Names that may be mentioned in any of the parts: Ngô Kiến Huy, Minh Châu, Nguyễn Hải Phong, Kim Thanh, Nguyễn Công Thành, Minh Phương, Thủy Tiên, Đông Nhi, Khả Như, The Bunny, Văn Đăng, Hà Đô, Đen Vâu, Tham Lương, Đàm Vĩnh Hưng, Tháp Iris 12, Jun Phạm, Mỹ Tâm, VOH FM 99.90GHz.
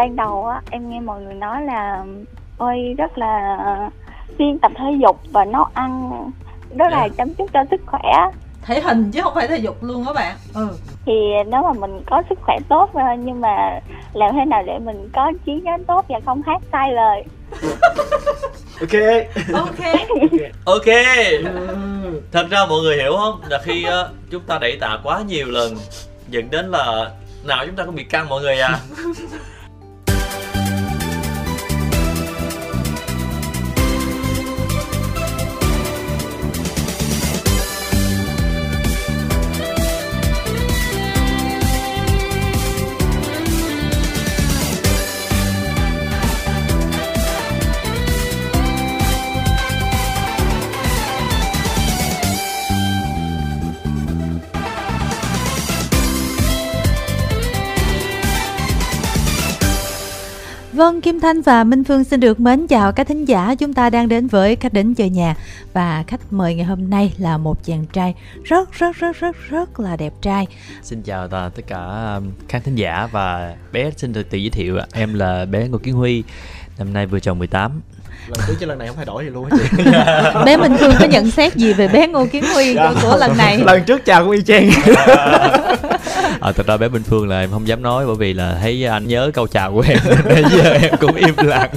ban đầu á, em nghe mọi người nói là ôi rất là siêng tập thể dục và nấu ăn, rất là chăm chút cho sức khỏe, thể hình chứ không phải thể dục luôn các bạn. Thì nếu mà mình có sức khỏe tốt nhưng mà làm thế nào để mình có trí nhớ tốt và không hát sai lời. Ok. Thật ra mọi người hiểu không, là khi chúng ta đẩy tạ quá nhiều lần dẫn đến là nào chúng ta cũng bị căng mọi người à. Vâng, Kim Thanh và Minh Phương xin được mến chào các thính giả. Chúng ta đang đến với khách đến chơi nhà. Và khách mời ngày hôm nay là một chàng trai rất là đẹp trai. Xin chào tất cả các thính giả. Và bé xin được tự giới thiệu, em là bé Ngô Kiến Huy, năm nay vừa tròn 18. Lần trước chứ lần này không thay đổi gì luôn hết chị. Bé Minh Phương có nhận xét gì về bé Ngô Kiến Huy của lần này? Lần trước chào cũng y chang. Thật ra bé Minh Phương là em không dám nói, bởi vì là thấy anh nhớ câu chào của em bây giờ em cũng im lặng.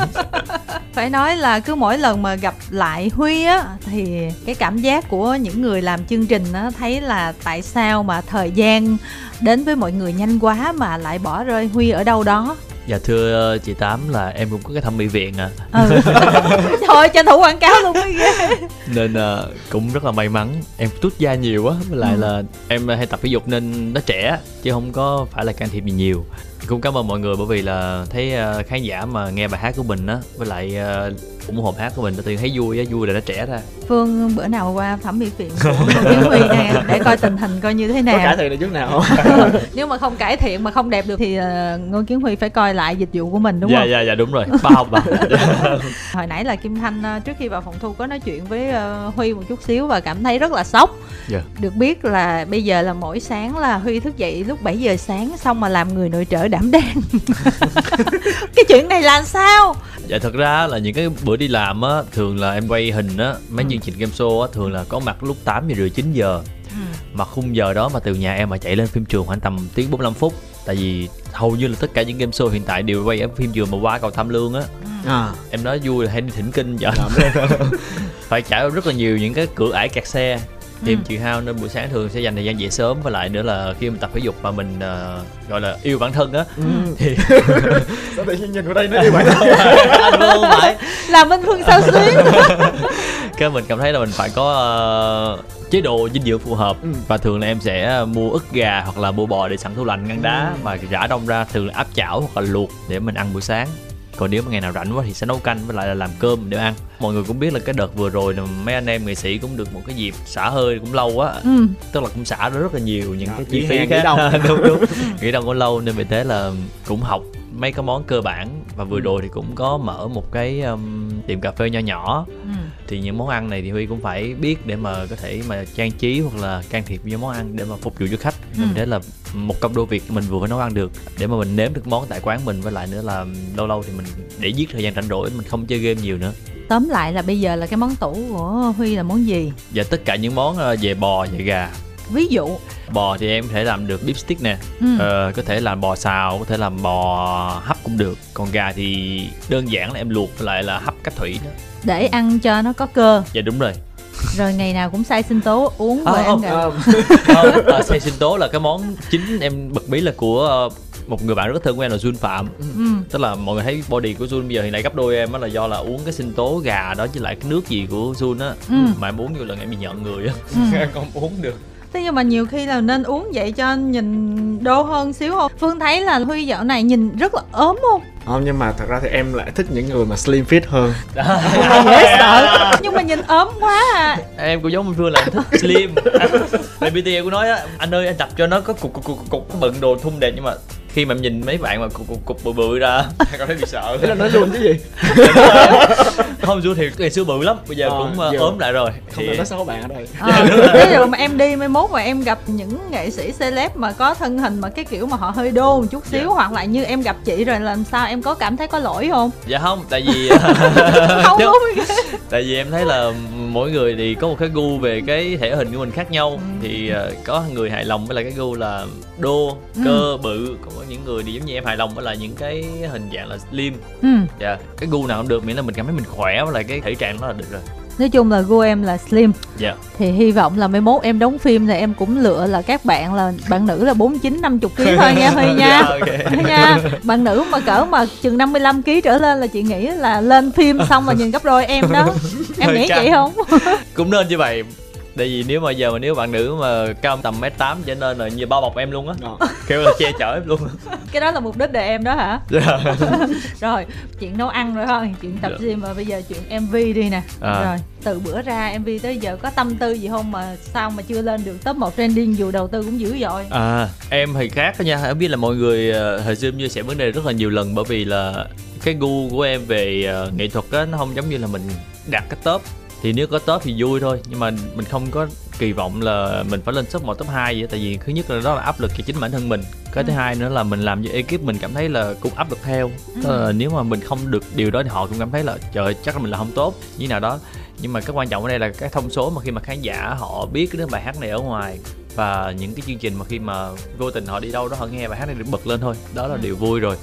Phải nói là cứ mỗi lần mà gặp lại Huy á, thì cái cảm giác của những người làm chương trình á, thấy là tại sao mà thời gian đến với mọi người nhanh quá mà lại bỏ rơi Huy ở đâu đó. Dạ thưa chị Tám, là em cũng có cái thẩm mỹ viện à. Thôi tranh thủ quảng cáo luôn cái ghê. Nên cũng rất là may mắn, em tút da nhiều á, với lại là em hay tập thể dục nên nó trẻ, chứ không có phải là can thiệp gì nhiều. Cũng cảm ơn mọi người, bởi vì là thấy khán giả mà nghe bài hát của mình á, với lại ủng hộ hát của mình, tự nhiên thấy vui á, vui là nó trẻ ra. Phương bữa nào qua thẩm mỹ viện của Ngô Kiến Huy nè, để coi tình hình coi như thế nào, có cải thiện được chút nào không. Nếu mà không cải thiện mà không đẹp được thì Ngô Kiến Huy phải coi lại dịch vụ của mình đúng không? Dạ đúng rồi, khoa học mà. Hồi nãy là Kim Thanh trước khi vào phòng thu có nói chuyện với Huy một chút xíu và cảm thấy rất là sốc. Được biết là bây giờ là mỗi sáng là Huy thức dậy lúc 7 giờ sáng xong mà làm người nội trợ đảm đang. Cái chuyện này là sao? Dạ thật ra là những cái bữa đi làm á, thường là em quay hình á, mấy chương trình game show á, thường là có mặt lúc 8 giờ rưỡi 9 giờ. Mà khung giờ đó mà từ nhà em mà chạy lên phim trường khoảng tầm tiếng 45 phút. Tại vì hầu như là tất cả những game show hiện tại đều quay ở phim trường mà qua cầu Tham Lương á. Em nói vui là hãy đi thỉnh kinh vậy. Phải trải rất là nhiều những cái cửa ải kẹt xe, tìm chị hao, nên buổi sáng thường sẽ dành thời gian dậy sớm, với lại nữa là khi mình tập thể dục và mình gọi là yêu bản thân á, thì sao tự nhiên nhìn vào đây nó yêu bản thân anh luôn vậy, là Minh Phương sao xuyến. Cái mình cảm thấy là mình phải có chế độ dinh dưỡng phù hợp, và thường là em sẽ mua ức gà hoặc là mua bò để sẵn tủ lạnh ngăn đá, mà rã đông ra thường là áp chảo hoặc là luộc để mình ăn buổi sáng. Còn nếu mà ngày nào rảnh quá thì sẽ nấu canh với lại là làm cơm để ăn. Mọi người cũng biết là cái đợt vừa rồi mấy anh em nghệ sĩ cũng được một cái dịp xả hơi cũng lâu quá. Tức là cũng xả rất là nhiều những cái chi phí khác. Đúng. Nghỉ đông cũng lâu nên vì thế là cũng học mấy cái món cơ bản. Và vừa rồi thì cũng có mở một cái tiệm cà phê nho nhỏ. Thì những món ăn này thì Huy cũng phải biết để mà có thể mà trang trí hoặc là can thiệp với món ăn để mà phục vụ cho khách. Nên thế là một công đôi việc mình vừa phải nấu ăn được để mà mình nếm được món tại quán mình, với lại nữa là lâu lâu thì mình để giết thời gian rảnh rỗi mình không chơi game nhiều nữa. Tóm lại là bây giờ là cái món tủ của Huy là món gì? Dạ tất cả những món về bò, về gà. Ví dụ bò thì em có thể làm được beef stick nè, có thể làm bò xào, có thể làm bò hấp cũng được. Còn gà thì đơn giản là em luộc với lại là hấp cách thủy đó, để ăn cho nó có cơ. Dạ đúng rồi. Rồi ngày nào cũng xay sinh tố uống và ăn gà. Xay sinh tố là cái món chính em bật mí là của một người bạn rất thân quen là Jun Phạm. Tức là mọi người thấy body của Jun bây giờ hiện nay gấp đôi em á, là do là uống cái sinh tố gà đó, chứ lại cái nước gì của Jun á. Mà em uống nhiều lần em bị nhận người á. Không uống được. Thế nhưng mà nhiều khi là nên uống vậy cho nhìn đô hơn xíu không? Phương thấy là Huy dạo này nhìn rất là ốm không? Không, nhưng mà thật ra thì em lại thích những người mà slim fit hơn. Dễ sợ. Nhưng mà nhìn ốm quá à. Em cũng giống Phương là em thích slim. Tại BT em cũng nói á, anh ơi anh tập cho nó có cục bận đồ thun đẹp, nhưng mà khi mà em nhìn mấy bạn mà cục bự bự ra con thấy bị sợ. Thế là nói luôn chứ gì. Không, du thiệt ngày xưa bự lắm, bây giờ cũng ốm lại rồi. Không thì... nói xấu bạn ở đây. Ví dụ mà em đi mai mốt mà em gặp những nghệ sĩ celeb mà có thân hình mà cái kiểu mà họ hơi đô một chút xíu, hoặc là như em gặp chị rồi, làm sao em có cảm thấy có lỗi không? Dạ không, tại vì không đúng. Tại vì em thấy là mỗi người thì có một cái gu về cái thể hình của mình khác nhau, thì có người hài lòng với lại cái gu là đô, cơ, bự, còn có những người thì giống như em hài lòng với lại những cái hình dạng là slim. Dạ, cái gu nào cũng được miễn là mình cảm thấy mình khỏe với lại cái thể trạng đó là được rồi. Nói chung là gu em là slim. Thì hy vọng là mai mốt em đóng phim thì em cũng lựa là các bạn là bạn nữ là 49-50kg thôi nha Huy nha. Nha. Bạn nữ mà cỡ mà chừng 55kg trở lên là chị nghĩ là lên phim xong là nhìn gấp đôi em đó. Em nghĩ vậy không? Cũng nên như vậy. Tại vì nếu mà giờ mà nếu bạn nữ mà cao tầm 1m8 trở nên là như bao bọc em luôn á, kêu là che chở em luôn. Cái đó là mục đích đời em đó hả? Rồi, chuyện nấu ăn rồi thôi, chuyện tập gym, và bây giờ chuyện MV đi nè. Rồi, từ bữa ra MV tới giờ có tâm tư gì không mà sao mà chưa lên được top 1 trending dù đầu tư cũng dữ dội? Em thì khác đó nha, em biết là mọi người hồi xưa chia sẻ vấn đề rất là nhiều lần, bởi vì là cái gu của em về nghệ thuật á, nó không giống như là mình đặt cái top. Thì nếu có top thì vui thôi, nhưng mà mình không có kỳ vọng là mình phải lên top 1, top 2 vậy. Tại vì thứ nhất là đó là áp lực cho chính bản thân mình. Cái thứ hai nữa là mình làm cho ekip mình cảm thấy là cũng áp lực theo. Nếu mà mình không được điều đó thì họ cũng cảm thấy là trời ơi, chắc là mình là không tốt như nào đó. Nhưng mà cái quan trọng ở đây là cái thông số mà khi mà khán giả họ biết cái bài hát này ở ngoài, và những cái chương trình mà khi mà vô tình họ đi đâu đó họ nghe bài hát này được bật lên thôi. Đó là điều vui rồi.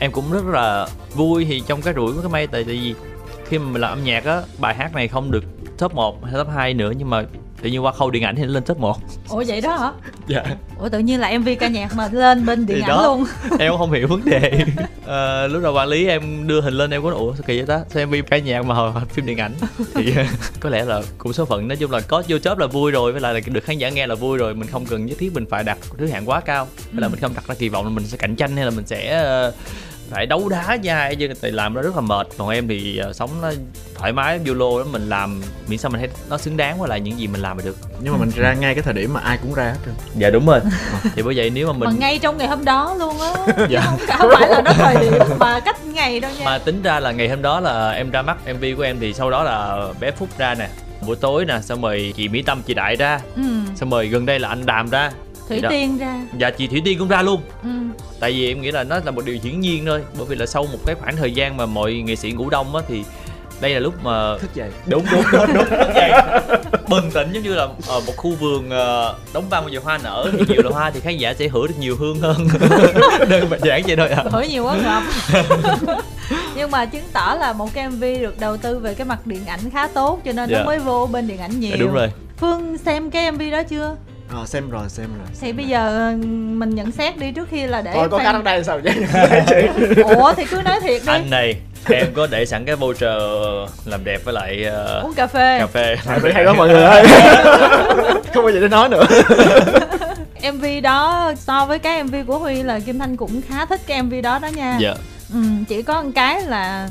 Em cũng rất là vui thì trong cái rủi của cái may, tại vì khi mà mình làm âm nhạc á, bài hát này không được top 1 hay top 2 nữa, nhưng mà tự nhiên qua khâu điện ảnh thì nó lên top 1. Ủa vậy đó hả? Dạ. Ủa tự nhiên là MV ca nhạc mà lên bên điện thì ảnh đó, luôn. Em không hiểu vấn đề. Lúc đầu quản lý em đưa hình lên em có nói ủa sao kỳ vậy ta? Sao MV ca nhạc mà hồi phim điện ảnh? Thì có lẽ là cũng số phận, nói chung là có vô top là vui rồi, với lại là được khán giả nghe là vui rồi, mình không cần nhất thiết mình phải đặt thứ hạng quá cao. Hay là mình không đặt ra kỳ vọng là mình sẽ cạnh tranh hay là mình sẽ phải đấu đá nha, chứ tại làm nó rất là mệt. Còn em thì sống nó thoải mái, vô lô đó, mình làm miễn sao mình thấy nó xứng đáng với lại những gì mình làm là được. Nhưng mà mình ra ngay cái thời điểm mà ai cũng ra hết trơn. Dạ đúng rồi. Thì bởi vậy nếu mà mình mà ngay trong ngày hôm đó luôn á. Dạ. Không phải là nó thời điểm mà cách ngày đâu nha. Mà tính ra là ngày hôm đó là em ra mắt MV của em, thì sau đó là bé Phúc ra nè, buổi tối nè, xong mời chị Mỹ Tâm, chị Đại ra, xong mời gần đây là anh Đàm ra, Thủy Tiên ra. Dạ chị Thủy Tiên cũng ra luôn. Tại vì em nghĩ là nó là một điều hiển nhiên thôi. Bởi vì là sau một cái khoảng thời gian mà mọi nghệ sĩ ngủ đông á, thì đây là lúc mà thức dậy. Đúng thức dậy bình tĩnh, giống như là ở một khu vườn đóng băng bây giờ hoa nở, thì nhiều là hoa thì khán giả sẽ hửi được nhiều hương hơn. Đơn giản vậy thôi ạ. Hửi nhiều quá ngọt. Nhưng mà chứng tỏ là một cái MV được đầu tư về cái mặt điện ảnh khá tốt, cho nên nó mới vô bên điện ảnh nhiều. Đúng rồi. Phương xem cái MV đó chưa? Xem rồi. Thì bây giờ mình nhận xét đi, trước khi là để có fan... ở đây sao vậy? Ủa thì cứ nói thiệt đi. Anh này, em có để sẵn cái voucher làm đẹp với lại uống cà phê. Hay đó mọi người ơi. Không bao giờ để nói nữa. MV đó so với cái MV của Huy là Kim Thanh cũng khá thích cái MV đó đó nha. Dạ. Chỉ có một cái là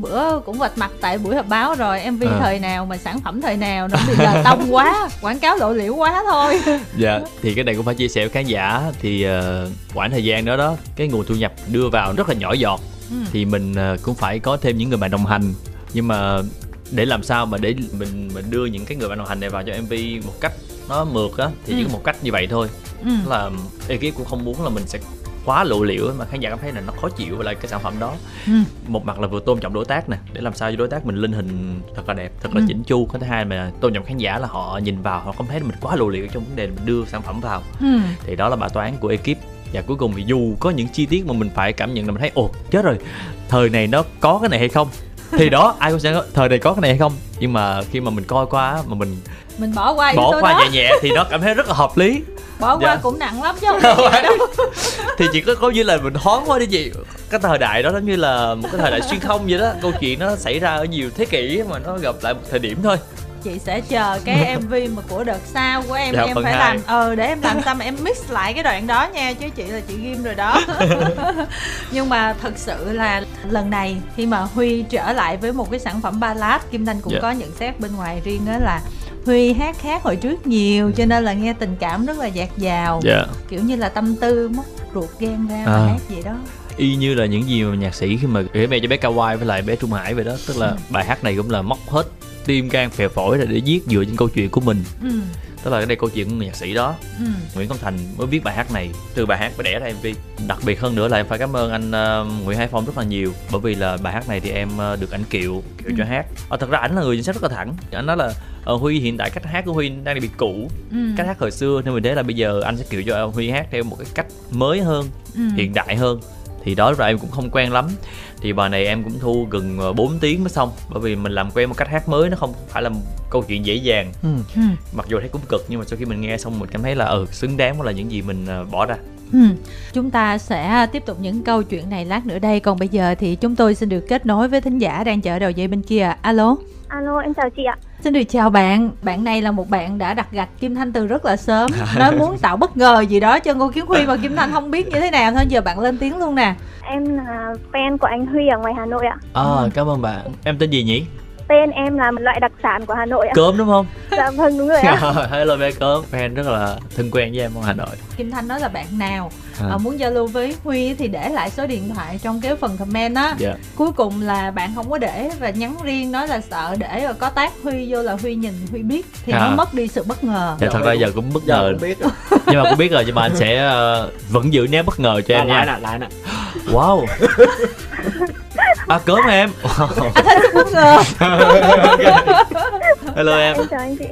bữa cũng vạch mặt tại buổi họp báo rồi, MV thời nào mà sản phẩm thời nào, nó bị là tông quá, quảng cáo lộ liễu quá thôi. Dạ, thì cái này cũng phải chia sẻ với khán giả. Thì khoảng thời gian đó đó, cái nguồn thu nhập đưa vào rất là nhỏ giọt. Thì mình cũng phải có thêm những người bạn đồng hành. Nhưng mà để làm sao mà để mình đưa những cái người bạn đồng hành này vào cho MV một cách nó mượt á, thì chỉ có một cách như vậy thôi. Tức là ekip cũng không muốn là mình sẽ quá lộ liễu mà khán giả cảm thấy là nó khó chịu với lại cái sản phẩm đó. Một mặt là vừa tôn trọng đối tác nè, để làm sao cho đối tác mình lên hình thật là đẹp, thật là chỉnh chu. Cái thứ hai mà tôn trọng khán giả là họ nhìn vào họ không thấy mình quá lộ liễu trong vấn đề mình đưa sản phẩm vào. Thì đó là bài toán của ekip. Và cuối cùng thì dù có những chi tiết mà mình phải cảm nhận là mình thấy ồ chết rồi, thời này nó có cái này hay không, thì đó ai cũng sẽ nói, thời này có cái này hay không. Nhưng mà khi mà mình coi qua mà mình bỏ qua nhẹ thì nó cảm thấy rất là hợp lý. Bỏ qua cũng nặng lắm chứ không phải đâu. Thì chỉ có như là mình thoáng qua đi chị. Cái thời đại đó giống như là một cái thời đại xuyên không vậy đó. Câu chuyện nó xảy ra ở nhiều thế kỷ mà nó gặp lại một thời điểm thôi. Chị sẽ chờ cái MV mà của đợt sau của em. Dạ, em phải 2. Làm để em làm sao mà em mix lại cái đoạn đó nha, chứ chị là chị ghim rồi đó. Nhưng mà thật sự là lần này khi mà Huy trở lại với một cái sản phẩm ballad, Kim Thanh cũng có nhận xét bên ngoài riêng đó là Huy hát khác hồi trước nhiều, cho nên là nghe tình cảm rất là dạt dào. Kiểu như là tâm tư ruột gan ra mà hát vậy đó. Y như là những gì mà nhạc sĩ khi mà gửi mẹ cho bé Kawaii với lại bé Trung Hải vậy đó. Tức là bài hát này cũng là móc hết tim gan phè phổi để viết dựa trên câu chuyện của mình. Tức là cái đây câu chuyện của người nhạc sĩ đó. Nguyễn Công Thành mới viết bài hát này, từ bài hát mới đẻ ra MV. Đặc biệt hơn nữa là em phải cảm ơn anh Nguyễn Hải Phong rất là nhiều, bởi vì là bài hát này thì em được ảnh kiệu cho hát. Thật ra ảnh là người nhận xét rất là thẳng. Ảnh nói là Huy hiện tại cách hát của Huy đang bị cũ, cách hát hồi xưa, nên mình thấy là bây giờ anh sẽ kiệu cho Huy hát theo một cái cách mới hơn, hiện đại hơn. Thì đó là em cũng không quen lắm. Thì bài này em cũng thu gần 4 tiếng mới xong, bởi vì mình làm quen một cách hát mới, nó không phải là một câu chuyện dễ dàng. Mặc dù thấy cũng cực, nhưng mà sau khi mình nghe xong mình cảm thấy là xứng đáng là những gì mình bỏ ra. Chúng ta sẽ tiếp tục những câu chuyện này lát nữa đây. Còn bây giờ thì chúng tôi xin được kết nối với thính giả đang chờ đầu dây bên kia. Alo. Alo, em chào chị ạ. Xin được chào bạn. Bạn này là một bạn đã đặt gạch Kim Thanh từ rất là sớm, nói muốn tạo bất ngờ gì đó cho Ngô Kiến Huy mà Kim Thanh không biết như thế nào. Thôi giờ bạn lên tiếng luôn nè. Em là fan của anh Huy ở ngoài Hà Nội ạ. Cảm ơn bạn. Em tên gì nhỉ? Tên em là một loại đặc sản của Hà Nội ạ. Cơm đúng không? Dạ vâng, đúng rồi ạ. Hello bé Cơm, fan rất là thân quen với em ở Hà Nội. Kim Thanh nói là bạn nào muốn giao lưu với Huy thì để lại số điện thoại trong cái phần comment á. Cuối cùng là bạn không có để và nhắn riêng, nói là sợ để rồi có tag Huy vô là Huy nhìn, Huy biết thì nó mất đi sự bất ngờ. Dạ, thật ra giờ cũng bất ngờ nhưng mà cũng biết rồi, nhưng mà anh sẽ vẫn giữ nét bất ngờ cho em nha. Lại nè. Wow. Cớm em. Anh thấy rất bất ngờ. Hello em. Em chào anh chị.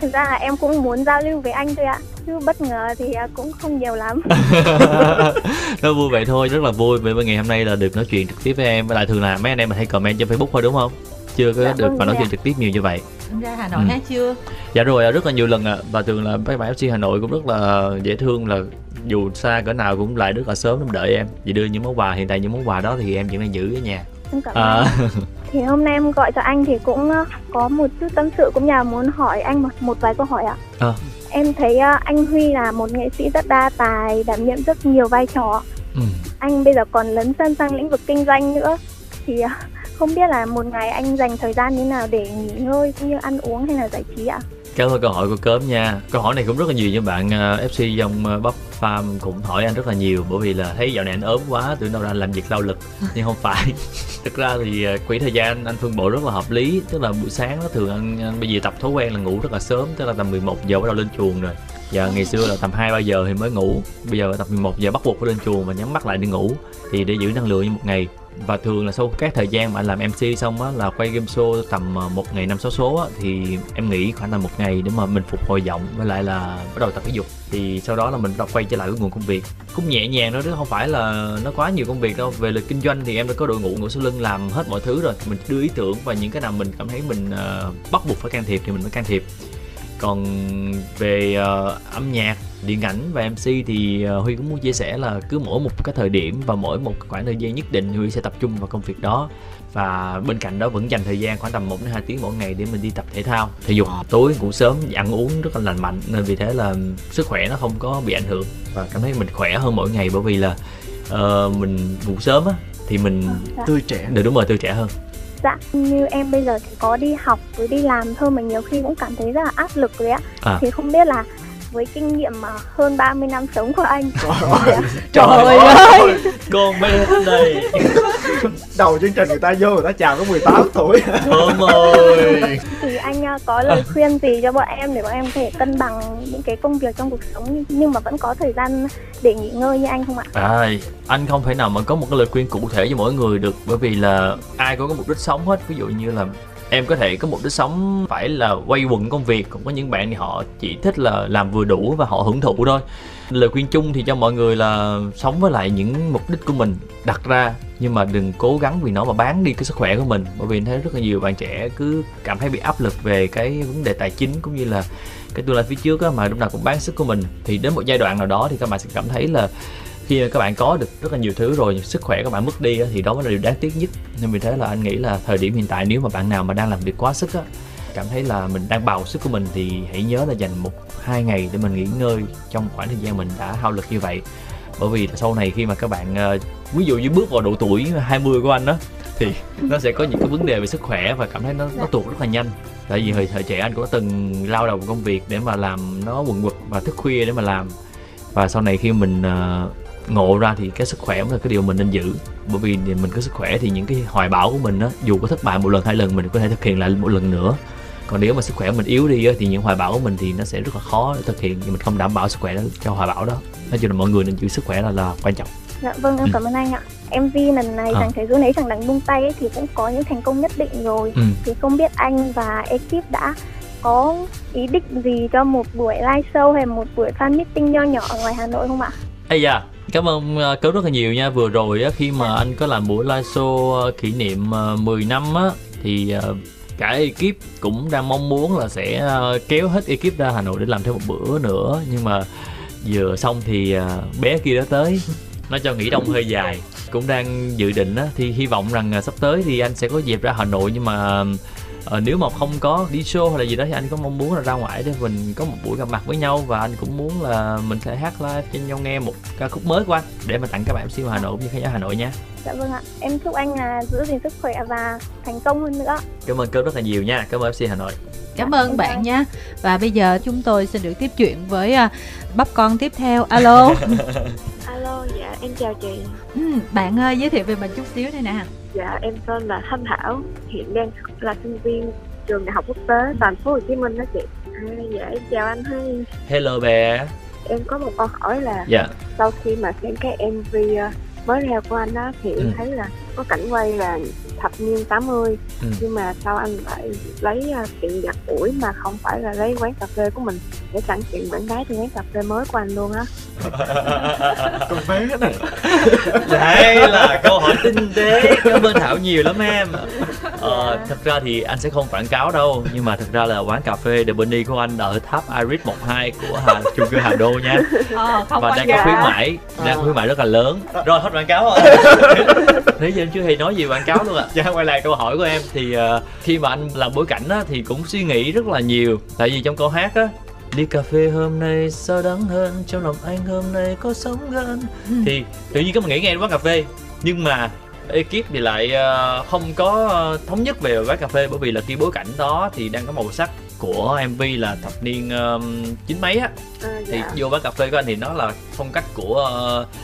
Thực ra là em cũng muốn giao lưu với anh thôi ạ. Chứ bất ngờ thì cũng không nhiều lắm. Nó vui vậy thôi, rất là vui vì ngày hôm nay là được nói chuyện trực tiếp với em. Với lại thường là mấy anh em mình hay comment trên Facebook thôi đúng không? Chưa có được và nói chuyện trực tiếp nhiều như vậy. Em ra Hà Nội hay chưa? Dạ rồi, rất là nhiều lần ạ. Và thường là các bạn FC Hà Nội cũng rất là dễ thương, là dù xa cỡ nào cũng lại rất là sớm để đợi em. Vì đưa những món quà, hiện tại những món quà đó thì em vẫn đang giữ ở nhà. Thì hôm nay em gọi cho anh thì cũng có một chút tâm sự, cũng là muốn hỏi anh một vài câu hỏi ạ. Em thấy anh Huy là một nghệ sĩ rất đa tài, đảm nhiệm rất nhiều vai trò. Anh bây giờ còn lấn sân sang lĩnh vực kinh doanh nữa. Thì không biết là một ngày anh dành thời gian như nào để nghỉ ngơi cũng như ăn uống hay là giải trí ạ? Cảm ơn câu hỏi của Cớm nha. Câu hỏi này cũng rất là nhiều những bạn FC dòng Bắp Farm cũng hỏi anh rất là nhiều, bởi vì là thấy dạo này anh ốm quá, tụi đâu ra làm việc lao lực. Nhưng không phải. Thực ra thì quỹ thời gian anh phân bổ rất là hợp lý. Tức là buổi sáng nó thường anh bây giờ tập thói quen là ngủ rất là sớm, tức là tầm 11 giờ bắt đầu lên chuồng rồi. Và ngày xưa là tầm 2-3 giờ thì mới ngủ. Bây giờ tầm 11 giờ bắt buộc phải lên chuồng và nhắm mắt lại đi ngủ, thì để giữ năng lượng như một ngày. Và thường là sau các thời gian mà anh làm MC xong á, là quay game show tầm 1 ngày 5-6 số á, thì em nghỉ khoảng tầm 1 ngày để mà mình phục hồi giọng, với lại là bắt đầu tập thể dục. Thì sau đó là mình bắt đầu quay trở lại với nguồn công việc, cũng nhẹ nhàng thôi chứ không phải là nó quá nhiều công việc đâu. Về lịch kinh doanh thì em đã có đội ngũ sau lưng làm hết mọi thứ rồi. Mình đưa ý tưởng và những cái nào mình cảm thấy mình bắt buộc phải can thiệp thì mình mới can thiệp. Còn về âm nhạc, điện ảnh và MC thì Huy cũng muốn chia sẻ là cứ mỗi một cái thời điểm và mỗi một khoảng thời gian nhất định Huy sẽ tập trung vào công việc đó. Và bên cạnh đó vẫn dành thời gian khoảng tầm 1-2 tiếng mỗi ngày để mình đi tập thể thao, thể dục, tối ngủ sớm, ăn uống rất là lành mạnh. Nên vì thế là sức khỏe nó không có bị ảnh hưởng và cảm thấy mình khỏe hơn mỗi ngày, bởi vì là mình ngủ sớm á, thì mình tươi trẻ. Đúng rồi, tươi trẻ hơn. Dạ, như em bây giờ thì có đi học với đi làm thôi mà nhiều khi cũng cảm thấy rất là áp lực rồi ạ. Thì không biết là với kinh nghiệm mà hơn 30 năm sống của anh. Trời ơi. Con bé này. Đầu chương trình người ta vô người ta chào có 18 tuổi. Ôi. Thì anh có lời khuyên gì cho bọn em để bọn em có thể cân bằng những cái công việc trong cuộc sống nhưng mà vẫn có thời gian để nghỉ ngơi như anh không ạ? Anh không thể nào mà có một cái lời khuyên cụ thể cho mỗi người được, bởi vì là ai cũng có mục đích sống hết. Ví dụ như là em có thể có mục đích sống phải là quay quần công việc, cũng có những bạn thì họ chỉ thích là làm vừa đủ và họ hưởng thụ thôi. Lời khuyên chung thì cho mọi người là sống với lại những mục đích của mình đặt ra, nhưng mà đừng cố gắng vì nó mà bán đi cái sức khỏe của mình, bởi vì thấy rất là nhiều bạn trẻ cứ cảm thấy bị áp lực về cái vấn đề tài chính cũng như là cái tương lai phía trước á, mà lúc nào cũng bán sức của mình. Thì đến một giai đoạn nào đó thì các bạn sẽ cảm thấy là khi các bạn có được rất là nhiều thứ rồi, sức khỏe các bạn mất đi thì đó mới là điều đáng tiếc nhất. Nên vì thế là anh nghĩ là thời điểm hiện tại, nếu mà bạn nào mà đang làm việc quá sức á, cảm thấy là mình đang bào sức của mình, thì hãy nhớ là dành 1-2 ngày để mình nghỉ ngơi trong khoảng thời gian mình đã hao lực như vậy. Bởi vì sau này khi mà các bạn ví dụ như bước vào độ tuổi 20 của anh đó, thì nó sẽ có những cái vấn đề về sức khỏe và cảm thấy nó tuột rất là nhanh. Tại vì thời trẻ anh cũng đã từng lao đầu công việc để mà làm nó quần quật và thức khuya để mà làm. Và sau này khi mình ngộ ra thì cái sức khỏe cũng là cái điều mình nên giữ, bởi vì mình có sức khỏe thì những cái hoài bão của mình á, dù có thất bại một lần hai lần mình có thể thực hiện lại một lần nữa. Còn nếu mà sức khỏe mình yếu đi á, thì những hoài bão của mình thì nó sẽ rất là khó để thực hiện, mình không đảm bảo sức khỏe đó, cho hoài bão đó. Nói chung là mọi người nên giữ sức khỏe là quan trọng. Dạ vâng, em cảm ơn anh ạ. MV lần này Chẳng thấy run ấy chẳng đánh buông tay ấy, thì cũng có những thành công nhất định rồi. Thì không biết anh và ekip đã có ý định gì cho một buổi live show hay một buổi fan meeting nho nhỏ ở ngoài Hà Nội không ạ? Ây da, cảm ơn Cấu rất là nhiều nha. Vừa rồi khi mà anh có làm buổi live show kỷ niệm 10 năm thì cả ekip cũng đang mong muốn là sẽ kéo hết ekip ra Hà Nội để làm thêm một bữa nữa. Nhưng mà vừa xong thì bé kia đã tới, nó cho nghỉ đông hơi dài. Cũng đang dự định thì hy vọng rằng sắp tới thì anh sẽ có dịp ra Hà Nội. Nhưng mà nếu mà không có đi show hay là gì đó thì anh có mong muốn là ra ngoài để mình có một buổi gặp mặt với nhau. Và anh cũng muốn là mình sẽ hát live cho nhau nghe một ca khúc mới của anh để mà tặng các bạn MC Hà Nội cũng như khán giả Hà Nội nha. Dạ vâng ạ, em chúc anh là giữ gìn sức khỏe và thành công hơn nữa. Cảm ơn Cơ rất là nhiều nha, cảm ơn MC Hà Nội. Cảm ơn bạn nha. Và bây giờ chúng tôi xin được tiếp chuyện với bắp con tiếp theo. Alo. Alo, dạ em chào chị. Bạn ơi, giới thiệu về mình chút xíu đây nè. Dạ em tên là Thanh Thảo, hiện đang là sinh viên trường Đại học Quốc tế Thành phố Hồ Chí Minh đó chị. Dạ em chào anh Huy. Hello bé. Em có một câu hỏi là sau khi mà xem cái MV mới ra của anh đó thì em thấy là có cảnh quay là thập niên 80, nhưng mà sao anh lại lấy tiệm giặt ủi mà không phải là lấy quán cà phê của mình để sẵn tiệm quảng bá cho quán cà phê mới của anh luôn á? Còn phế này. Đấy là câu hỏi tinh tế, cảm ơn Thảo nhiều lắm em. Thật ra thì anh sẽ không quảng cáo đâu, nhưng mà thật ra là quán cà phê The Bunny của anh ở Tháp Iris 12 của chung cư Hà Đô nha. Và đang có khuyến mãi, đang khuyến mãi rất là lớn. Rồi hết quảng cáo rồi. Thế giờ em chưa hề nói gì quảng cáo luôn ạ. Dạ quay lại câu hỏi của em thì khi mà anh làm bối cảnh á, thì cũng suy nghĩ rất là nhiều. Tại vì trong câu hát á, ly cà phê hôm nay sao đắng hơn, trong lòng anh hôm nay có sống hơn, thì tự nhiên các bạn nghĩ ngay quán cà phê. Nhưng mà ekip thì lại không có thống nhất về quán cà phê, bởi vì là khi bối cảnh đó thì đang có màu sắc của MV là thập niên chín mấy á. Thì vô quán cà phê của anh thì nó là phong cách của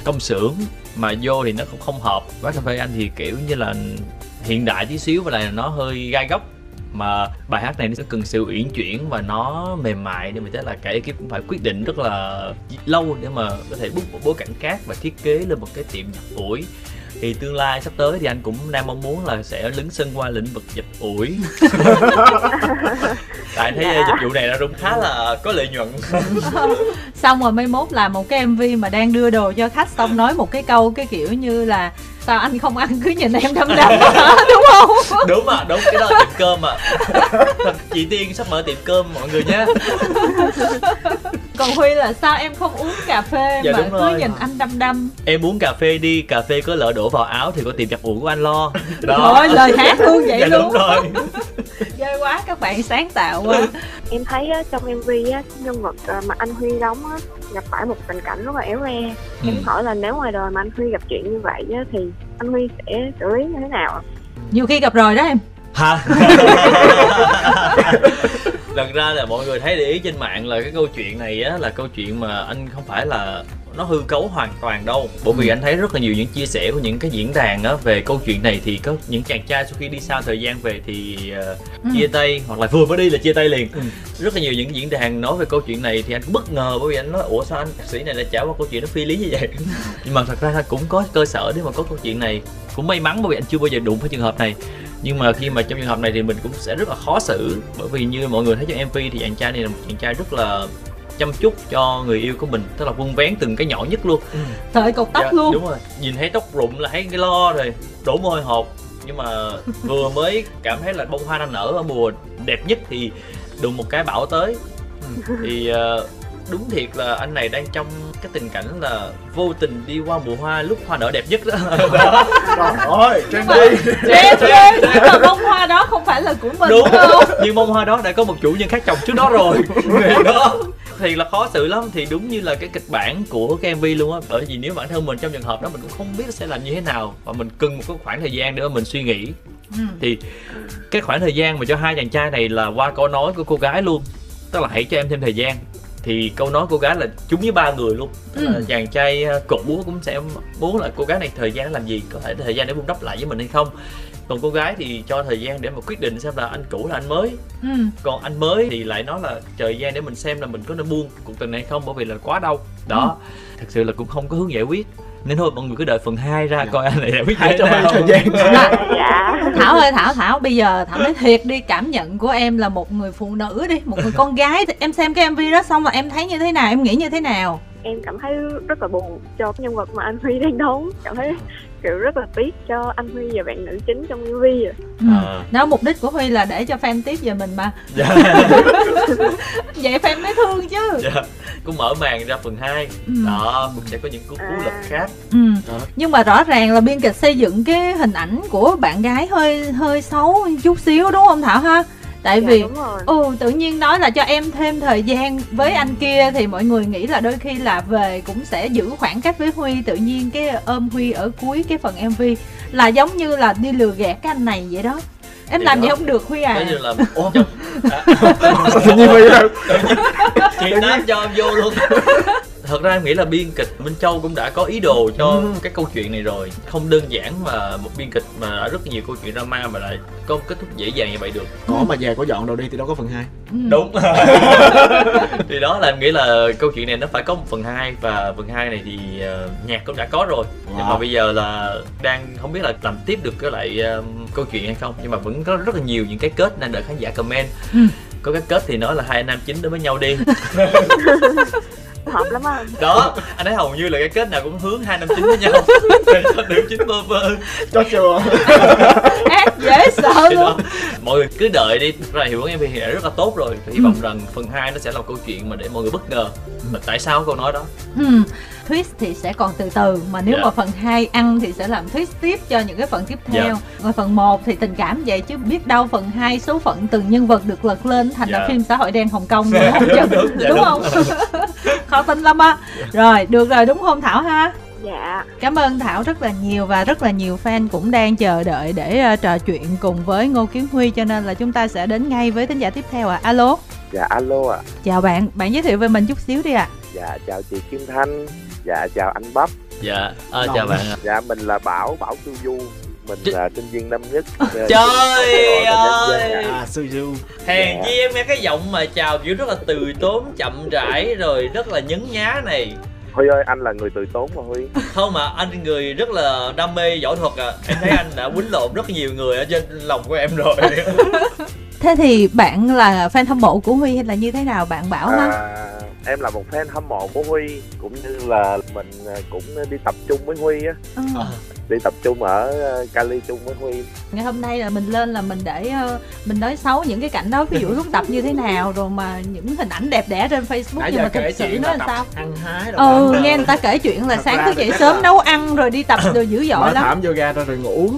công xưởng, mà vô thì nó cũng không hợp. Quán cà phê anh thì kiểu như là hiện đại tí xíu và là nó hơi gai góc, mà bài hát này nó cần sự uyển chuyển và nó mềm mại, nên mình thấy là cả ekip cũng phải quyết định rất là lâu để mà có thể book một bối cảnh khác và thiết kế lên một cái tiệm giặt ủi. Thì tương lai sắp tới thì anh cũng đang mong muốn là sẽ lấn sân qua lĩnh vực giặt ủi. Tại thấy dịch vụ này nó cũng khá là có lợi nhuận. Xong rồi mai mốt là một cái MV mà đang đưa đồ cho khách xong nói một cái câu cái kiểu như là sao anh không ăn cứ nhìn em đâm đâm. Đúng không? Đúng mà, đúng, cái đó là tiệm cơm mà. Chị Tiên sắp mở tiệm cơm mọi người nhé. Còn Huy là sao em không uống cà phê mà cứ nhìn anh đăm đăm. Em uống cà phê đi, cà phê có lỡ đổ vào áo thì có tiệm giặt ủi của anh lo. Rồi lời hát luôn vậy luôn. Đúng rồi. Ghê quá, các bạn sáng tạo quá. Em thấy trong MV nhân vật mà anh Huy đóng gặp phải một tình cảnh rất là éo le. Em hỏi là nếu ngoài đời mà anh Huy gặp chuyện như vậy thì anh Huy sẽ xử lý như thế nào? Nhiều khi gặp rồi đó em. Hả? Lần ra là mọi người thấy để ý trên mạng là cái câu chuyện này á, là câu chuyện mà anh không phải là nó hư cấu hoàn toàn đâu. Bởi vì anh thấy rất là nhiều những chia sẻ của những cái diễn đàn á, về câu chuyện này thì có những chàng trai sau khi đi sau thời gian về thì chia tay, hoặc là vừa mới đi là chia tay liền. Rất là nhiều những diễn đàn nói về câu chuyện này thì anh cũng bất ngờ, bởi vì anh nói ủa sao anh nhạc sĩ này lại trải qua câu chuyện nó phi lý như vậy. Nhưng mà thật ra cũng có cơ sở để mà có câu chuyện này. Cũng may mắn bởi vì anh chưa bao giờ đụng phải trường hợp này. Nhưng mà khi mà trong trường hợp này thì mình cũng sẽ rất là khó xử, bởi vì như mọi người thấy trong MV thì chàng trai này là một chàng trai rất là chăm chút cho người yêu của mình, tức là vun vén từng cái nhỏ nhất luôn, sợi cột tóc luôn. Đúng rồi, nhìn thấy tóc rụng là thấy cái lo rồi, đổ môi hột. Nhưng mà vừa mới cảm thấy là bông hoa đang nở ở mùa đẹp nhất thì đùng một cái bão tới. Thì đúng thiệt là anh này đang trong cái tình cảnh là vô tình đi qua mùa hoa lúc hoa nở đẹp nhất đó. Rồi, trend đi. Nhưng mà bông hoa đó không phải là của mình. Đúng không? Nhưng bông hoa đó đã có một chủ nhân khác trồng trước đó rồi. Đó thì là khó xử lắm. Thì đúng như là cái kịch bản của cái MV luôn á. Bởi vì nếu bản thân mình trong trường hợp đó mình cũng không biết sẽ làm như thế nào, và mình cần một cái khoảng thời gian để mình suy nghĩ. Thì cái khoảng thời gian mà cho hai chàng trai này là qua câu nói của cô gái luôn, tức là hãy cho em thêm thời gian. thì câu nói cô gái là trúng với ba người luôn. Chàng trai cũ cũng sẽ muốn là cô gái này thời gian làm gì, có thể thời gian để vun đắp lại với mình hay không. Còn cô gái thì cho thời gian để mà quyết định xem là anh cũ là anh mới. Còn anh mới thì lại nói là thời gian để mình xem là mình có nên buông cuộc tình này không, bởi vì là quá đau đó. Thật sự là cũng không có hướng giải quyết, nên thôi mọi người cứ đợi phần 2 ra coi anh này giải quyết như thế nào. Thảo ơi, Thảo bây giờ Thảo nói thiệt đi, cảm nhận của em là một người phụ nữ đi, một người con gái, thì em xem cái MV đó xong là em thấy như thế nào, em nghĩ như thế nào? Em cảm thấy rất là buồn cho nhân vật mà anh Huy đang đóng, cảm thấy kiểu rất là tiếc cho anh Huy và bạn nữ chính trong MV rồi. Đó, mục đích của Huy là để cho fan tiếc về mình mà. Vậy fan mới thương chứ. Cũng mở màn ra phần 2 đó, cũng sẽ có những cú lật khác. Nhưng mà rõ ràng là biên kịch xây dựng cái hình ảnh của bạn gái hơi xấu chút xíu đúng không Thảo ha? Tại vì tự nhiên nói là cho em thêm thời gian với anh kia thì mọi người nghĩ là đôi khi là về cũng sẽ giữ khoảng cách với Huy, tự nhiên cái ôm Huy ở cuối cái phần MV là giống như là đi lừa gạt cái anh này vậy đó. Em thì làm gì không được Huy à? Như là tự nhiên Huy đâu chị nói cho em vô luôn. Thật ra em nghĩ là biên kịch Minh Châu cũng đã có ý đồ cho cái câu chuyện này rồi. Không đơn giản mà một biên kịch mà đã rất nhiều câu chuyện drama mà lại có một kết thúc dễ dàng như vậy được. Có mà về có dọn đâu đi thì đâu có phần 2. Đúng. Thì đó là em nghĩ là câu chuyện này nó phải có một phần 2. Và phần 2 này thì nhạc cũng đã có rồi. Nhưng mà bây giờ là đang không biết là làm tiếp được cái lại câu chuyện hay không. Nhưng mà vẫn có rất là nhiều những cái kết đang đợi khán giả comment. Có cái kết thì nói là hai nam chính đến với nhau đi. Hợp lắm anh. Đó, anh thấy hầu như là cái kết nào cũng hướng 259 với nhau. Để cho điểm 9 bơ vơ. Cho chùa. Ác dễ sợ luôn. Mọi người cứ đợi đi. Rồi hiệu ứng MV thì đã rất là tốt rồi. Hy vọng rằng phần 2 nó sẽ là câu chuyện mà để mọi người bất ngờ. Mà tại sao câu nói đó? Twist thì sẽ còn từ từ. Mà nếu mà phần 2 ăn thì sẽ làm twist tiếp cho những cái phần tiếp theo. Rồi phần 1 thì tình cảm vậy, chứ biết đâu phần 2 số phận từng nhân vật được lật lên thành là phim xã hội đen Hồng Kông. Đúng không? Khó tin lắm á. Rồi, được rồi đúng không Thảo ha? Dạ. Cảm ơn Thảo rất là nhiều, và rất là nhiều fan cũng đang chờ đợi để trò chuyện cùng với Ngô Kiến Huy, cho nên là chúng ta sẽ đến ngay với thính giả tiếp theo ạ. Alo. Dạ alo ạ. Chào bạn, bạn giới thiệu về mình chút xíu đi ạ. Dạ chào chị Kim Thanh. Dạ chào anh Bắp. Dạ chào bạn. Dạ mình là Bảo Su Du. Mình là sinh viên năm nhất. Trời ơi, Suzu. Hèn chi em nghe cái giọng mà chào kiểu rất là từ tốn, chậm rãi, rồi rất là nhấn nhá này. Huy ơi, anh là người từ tốn mà Huy. Không mà, anh người rất là đam mê võ thuật à. Em thấy anh đã quýnh lộn rất nhiều người ở trên lòng của em rồi. Thế thì bạn là fan hâm mộ của Huy hay là như thế nào bạn Bảo ha? Em là một fan hâm mộ của Huy, cũng như là mình cũng đi tập trung với Huy á. Đi tập trung ở Cali chung với Huy. Ngày hôm nay là mình lên là mình để mình nói xấu những cái cảnh đó, ví dụ lúc tập như thế nào, rồi mà những hình ảnh đẹp đẽ trên Facebook. Nhưng mà thực sự nó là sao? Ăn hái đâu. Nghe người ta kể chuyện là sáng thức dậy sớm nấu ăn rồi đi tập rồi dữ dội lắm. Thảm yoga ra rồi ngủ.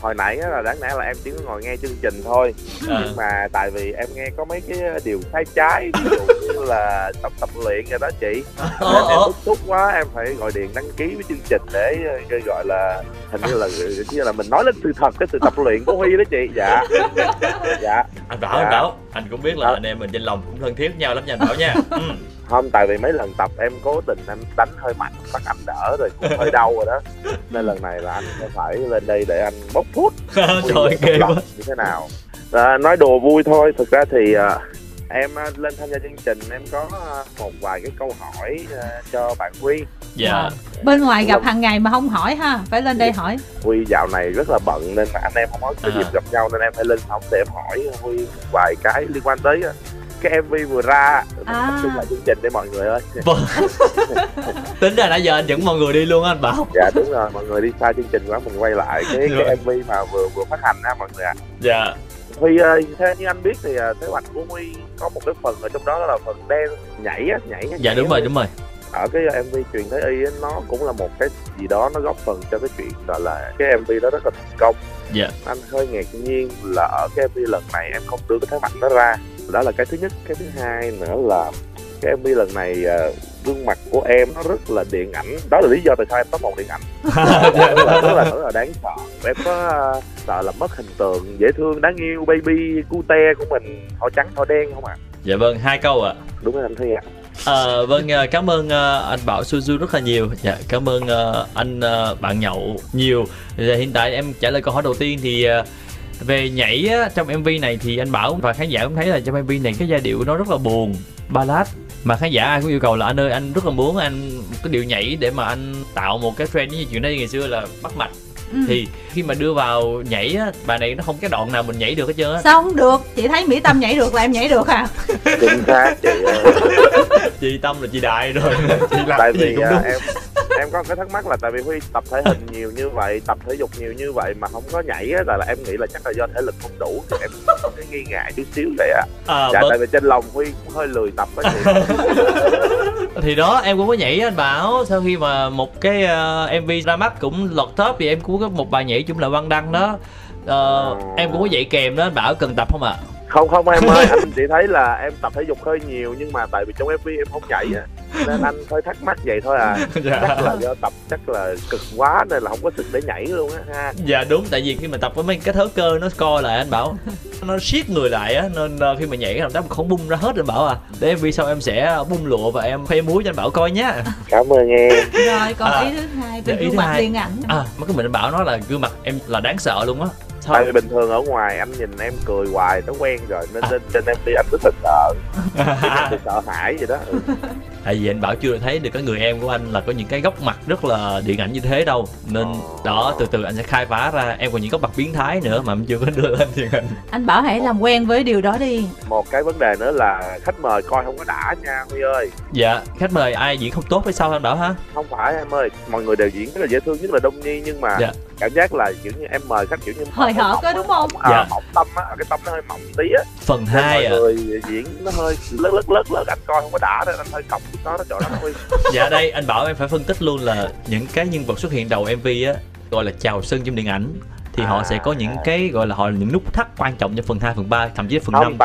Hồi nãy là đáng lẽ là em chỉ ngồi nghe chương trình thôi, nhưng mà tại vì em nghe có mấy cái điều sai trái, ví dụ như là tập luyện rồi đó chị, nên em bức xúc quá, em phải gọi điện đăng ký với chương trình để gọi là hình như là mình nói lên sự thật, cái sự tập luyện của Huy đó chị. Dạ. Dạ. Anh Bảo, anh Bảo, anh cũng biết là anh em mình trên lòng cũng thân thiết với nhau lắm nha anh Bảo nha. Không, tại vì mấy lần tập em cố tình em đánh hơi mạnh, bắt anh đỡ rồi cũng hơi đau rồi đó, nên lần này là anh phải lên đây để anh bốc thuốc. Trời ghê quá. Như thế nào? Nói đùa vui thôi, thực ra thì em lên tham gia chương trình em có một vài cái câu hỏi cho bạn Huy. Dạ. Bên ngoài gặp hàng ngày mà không hỏi ha, phải lên đây hỏi. Huy dạo này rất là bận nên anh em không có dịp gặp nhau, nên em phải lên sóng để em hỏi Huy một vài cái liên quan tới cái MV vừa ra. Tập trung lại chương trình để mọi người ơi. Tính ra nãy giờ anh dẫn mọi người đi luôn á anh Bảo. Dạ đúng rồi, mọi người đi xa chương trình quá, mình quay lại cái MV mà vừa phát hành á mọi người ạ. Dạ. Huy ơi, theo như anh biết thì kế hoạch của Huy có một cái phần ở trong đó là phần dance, nhảy á, nhảy. Dạ đúng rồi, đúng rồi. Ở cái MV Chuyện Thế Y ấy, nó cũng là một cái gì đó nó góp phần cho cái chuyện gọi là cái MV đó rất là thành công. Dạ. Anh hơi ngạc nhiên là ở cái MV lần này em không đưa cái thế mạnh đó ra. Đó là cái thứ nhất. Cái thứ hai nữa là cái MV lần này gương mặt của em nó rất là điện ảnh. Đó là lý do tại sao em top 1 điện ảnh. Rất là đáng sợ. Em có sợ là mất hình tượng dễ thương, đáng yêu, baby, cute của mình, thỏ trắng, thỏ đen không ạ? Dạ vâng, 2 câu ạ. Đúng rồi anh Huy ạ. Vâng, cảm ơn anh Bảo Suzu rất là nhiều. Dạ, cảm ơn anh bạn nhậu nhiều. Dạ, hiện tại em trả lời câu hỏi đầu tiên thì về nhảy á, trong MV này thì anh Bảo và khán giả cũng thấy là trong MV này cái giai điệu nó rất là buồn, ballad, mà khán giả ai cũng yêu cầu là anh ơi anh rất là muốn anh có điệu nhảy để mà anh tạo một cái trend như chuyện đấy ngày xưa là bắt mạch. Thì khi mà đưa vào nhảy á, bài này nó không cái đoạn nào mình nhảy được hết trơn á. Sao không được? Chị thấy Mỹ Tâm nhảy được là em nhảy được à? Chính xác chị ơi. Chị Tâm là chị đại rồi, chị làm tại gì vì cũng đúng. Em có cái thắc mắc là tại vì Huy tập thể hình nhiều như vậy, tập thể dục nhiều như vậy mà không có nhảy á, là em nghĩ là chắc là do thể lực không đủ, thì em có cái nghi ngại chút xíu vậy ạ. Dạ tại vì trên lòng Huy cũng hơi lười tập á chị. Thì đó, em cũng có nhảy anh Bảo. Sau khi mà một cái MV ra mắt cũng lọt top thì em cũng có một bài nhảy chung là Văn Đăng đó. Em cũng có dạy kèm đó, anh Bảo cần tập không ạ? Không em ơi, anh chỉ thấy là em tập thể dục hơi nhiều nhưng mà tại vì trong MV em không nhảy á, nên anh hơi thắc mắc vậy thôi à. Dạ. Chắc là do tập chắc là cực quá nên là không có sức để nhảy luôn á ha. Dạ đúng, tại vì khi mà tập với mấy cái thớ cơ nó co lại anh Bảo, nó siết người lại á, nên khi mà nhảy cái động tác không bung ra hết anh Bảo à. Để em MV sau em sẽ bung lụa và em khoe múa cho anh Bảo coi nhé. Cảm ơn em. Rồi còn ý thứ hai về gương mặt liền ảnh. Mấy cái mình anh Bảo nói là gương mặt em là đáng sợ luôn á. Tại vì bình thường ở ngoài anh nhìn em cười hoài nó quen rồi nên trên em đi anh cứ thật sợ, sợ hãi vậy đó. Tại vì anh Bảo chưa thấy được cái người em của anh là có những cái góc mặt rất là điện ảnh như thế đâu. Nên đó, từ từ anh sẽ khai phá ra. Em còn những góc mặt biến thái nữa mà em chưa có đưa lên truyền hình. Anh Bảo hãy làm quen với điều đó đi. Một cái vấn đề nữa là khách mời coi không có đã nha Huy ơi. Dạ, khách mời ai diễn không tốt hay sao anh Bảo hả? Không phải em ơi, mọi người đều diễn rất là dễ thương, nhất là Đông Nhi, nhưng mà dạ, cảm giác là kiểu như em mời khách kiểu như hơi hợt á đúng không? Dạ, mỏng tâm á, cái tâm nó hơi mỏng tí á. Phần 2 ạ. Người diễn nó hơi lớt, anh coi không có đã nên anh hơi cọc đó đó, trời đất ơi. Dạ đây anh Bảo em phải phân tích luôn là những cái nhân vật xuất hiện đầu MV á gọi là chào sân trong điện ảnh thì họ sẽ có những cái gọi là họ là những nút thắt quan trọng cho phần 2, phần 3, thậm chí phần 5.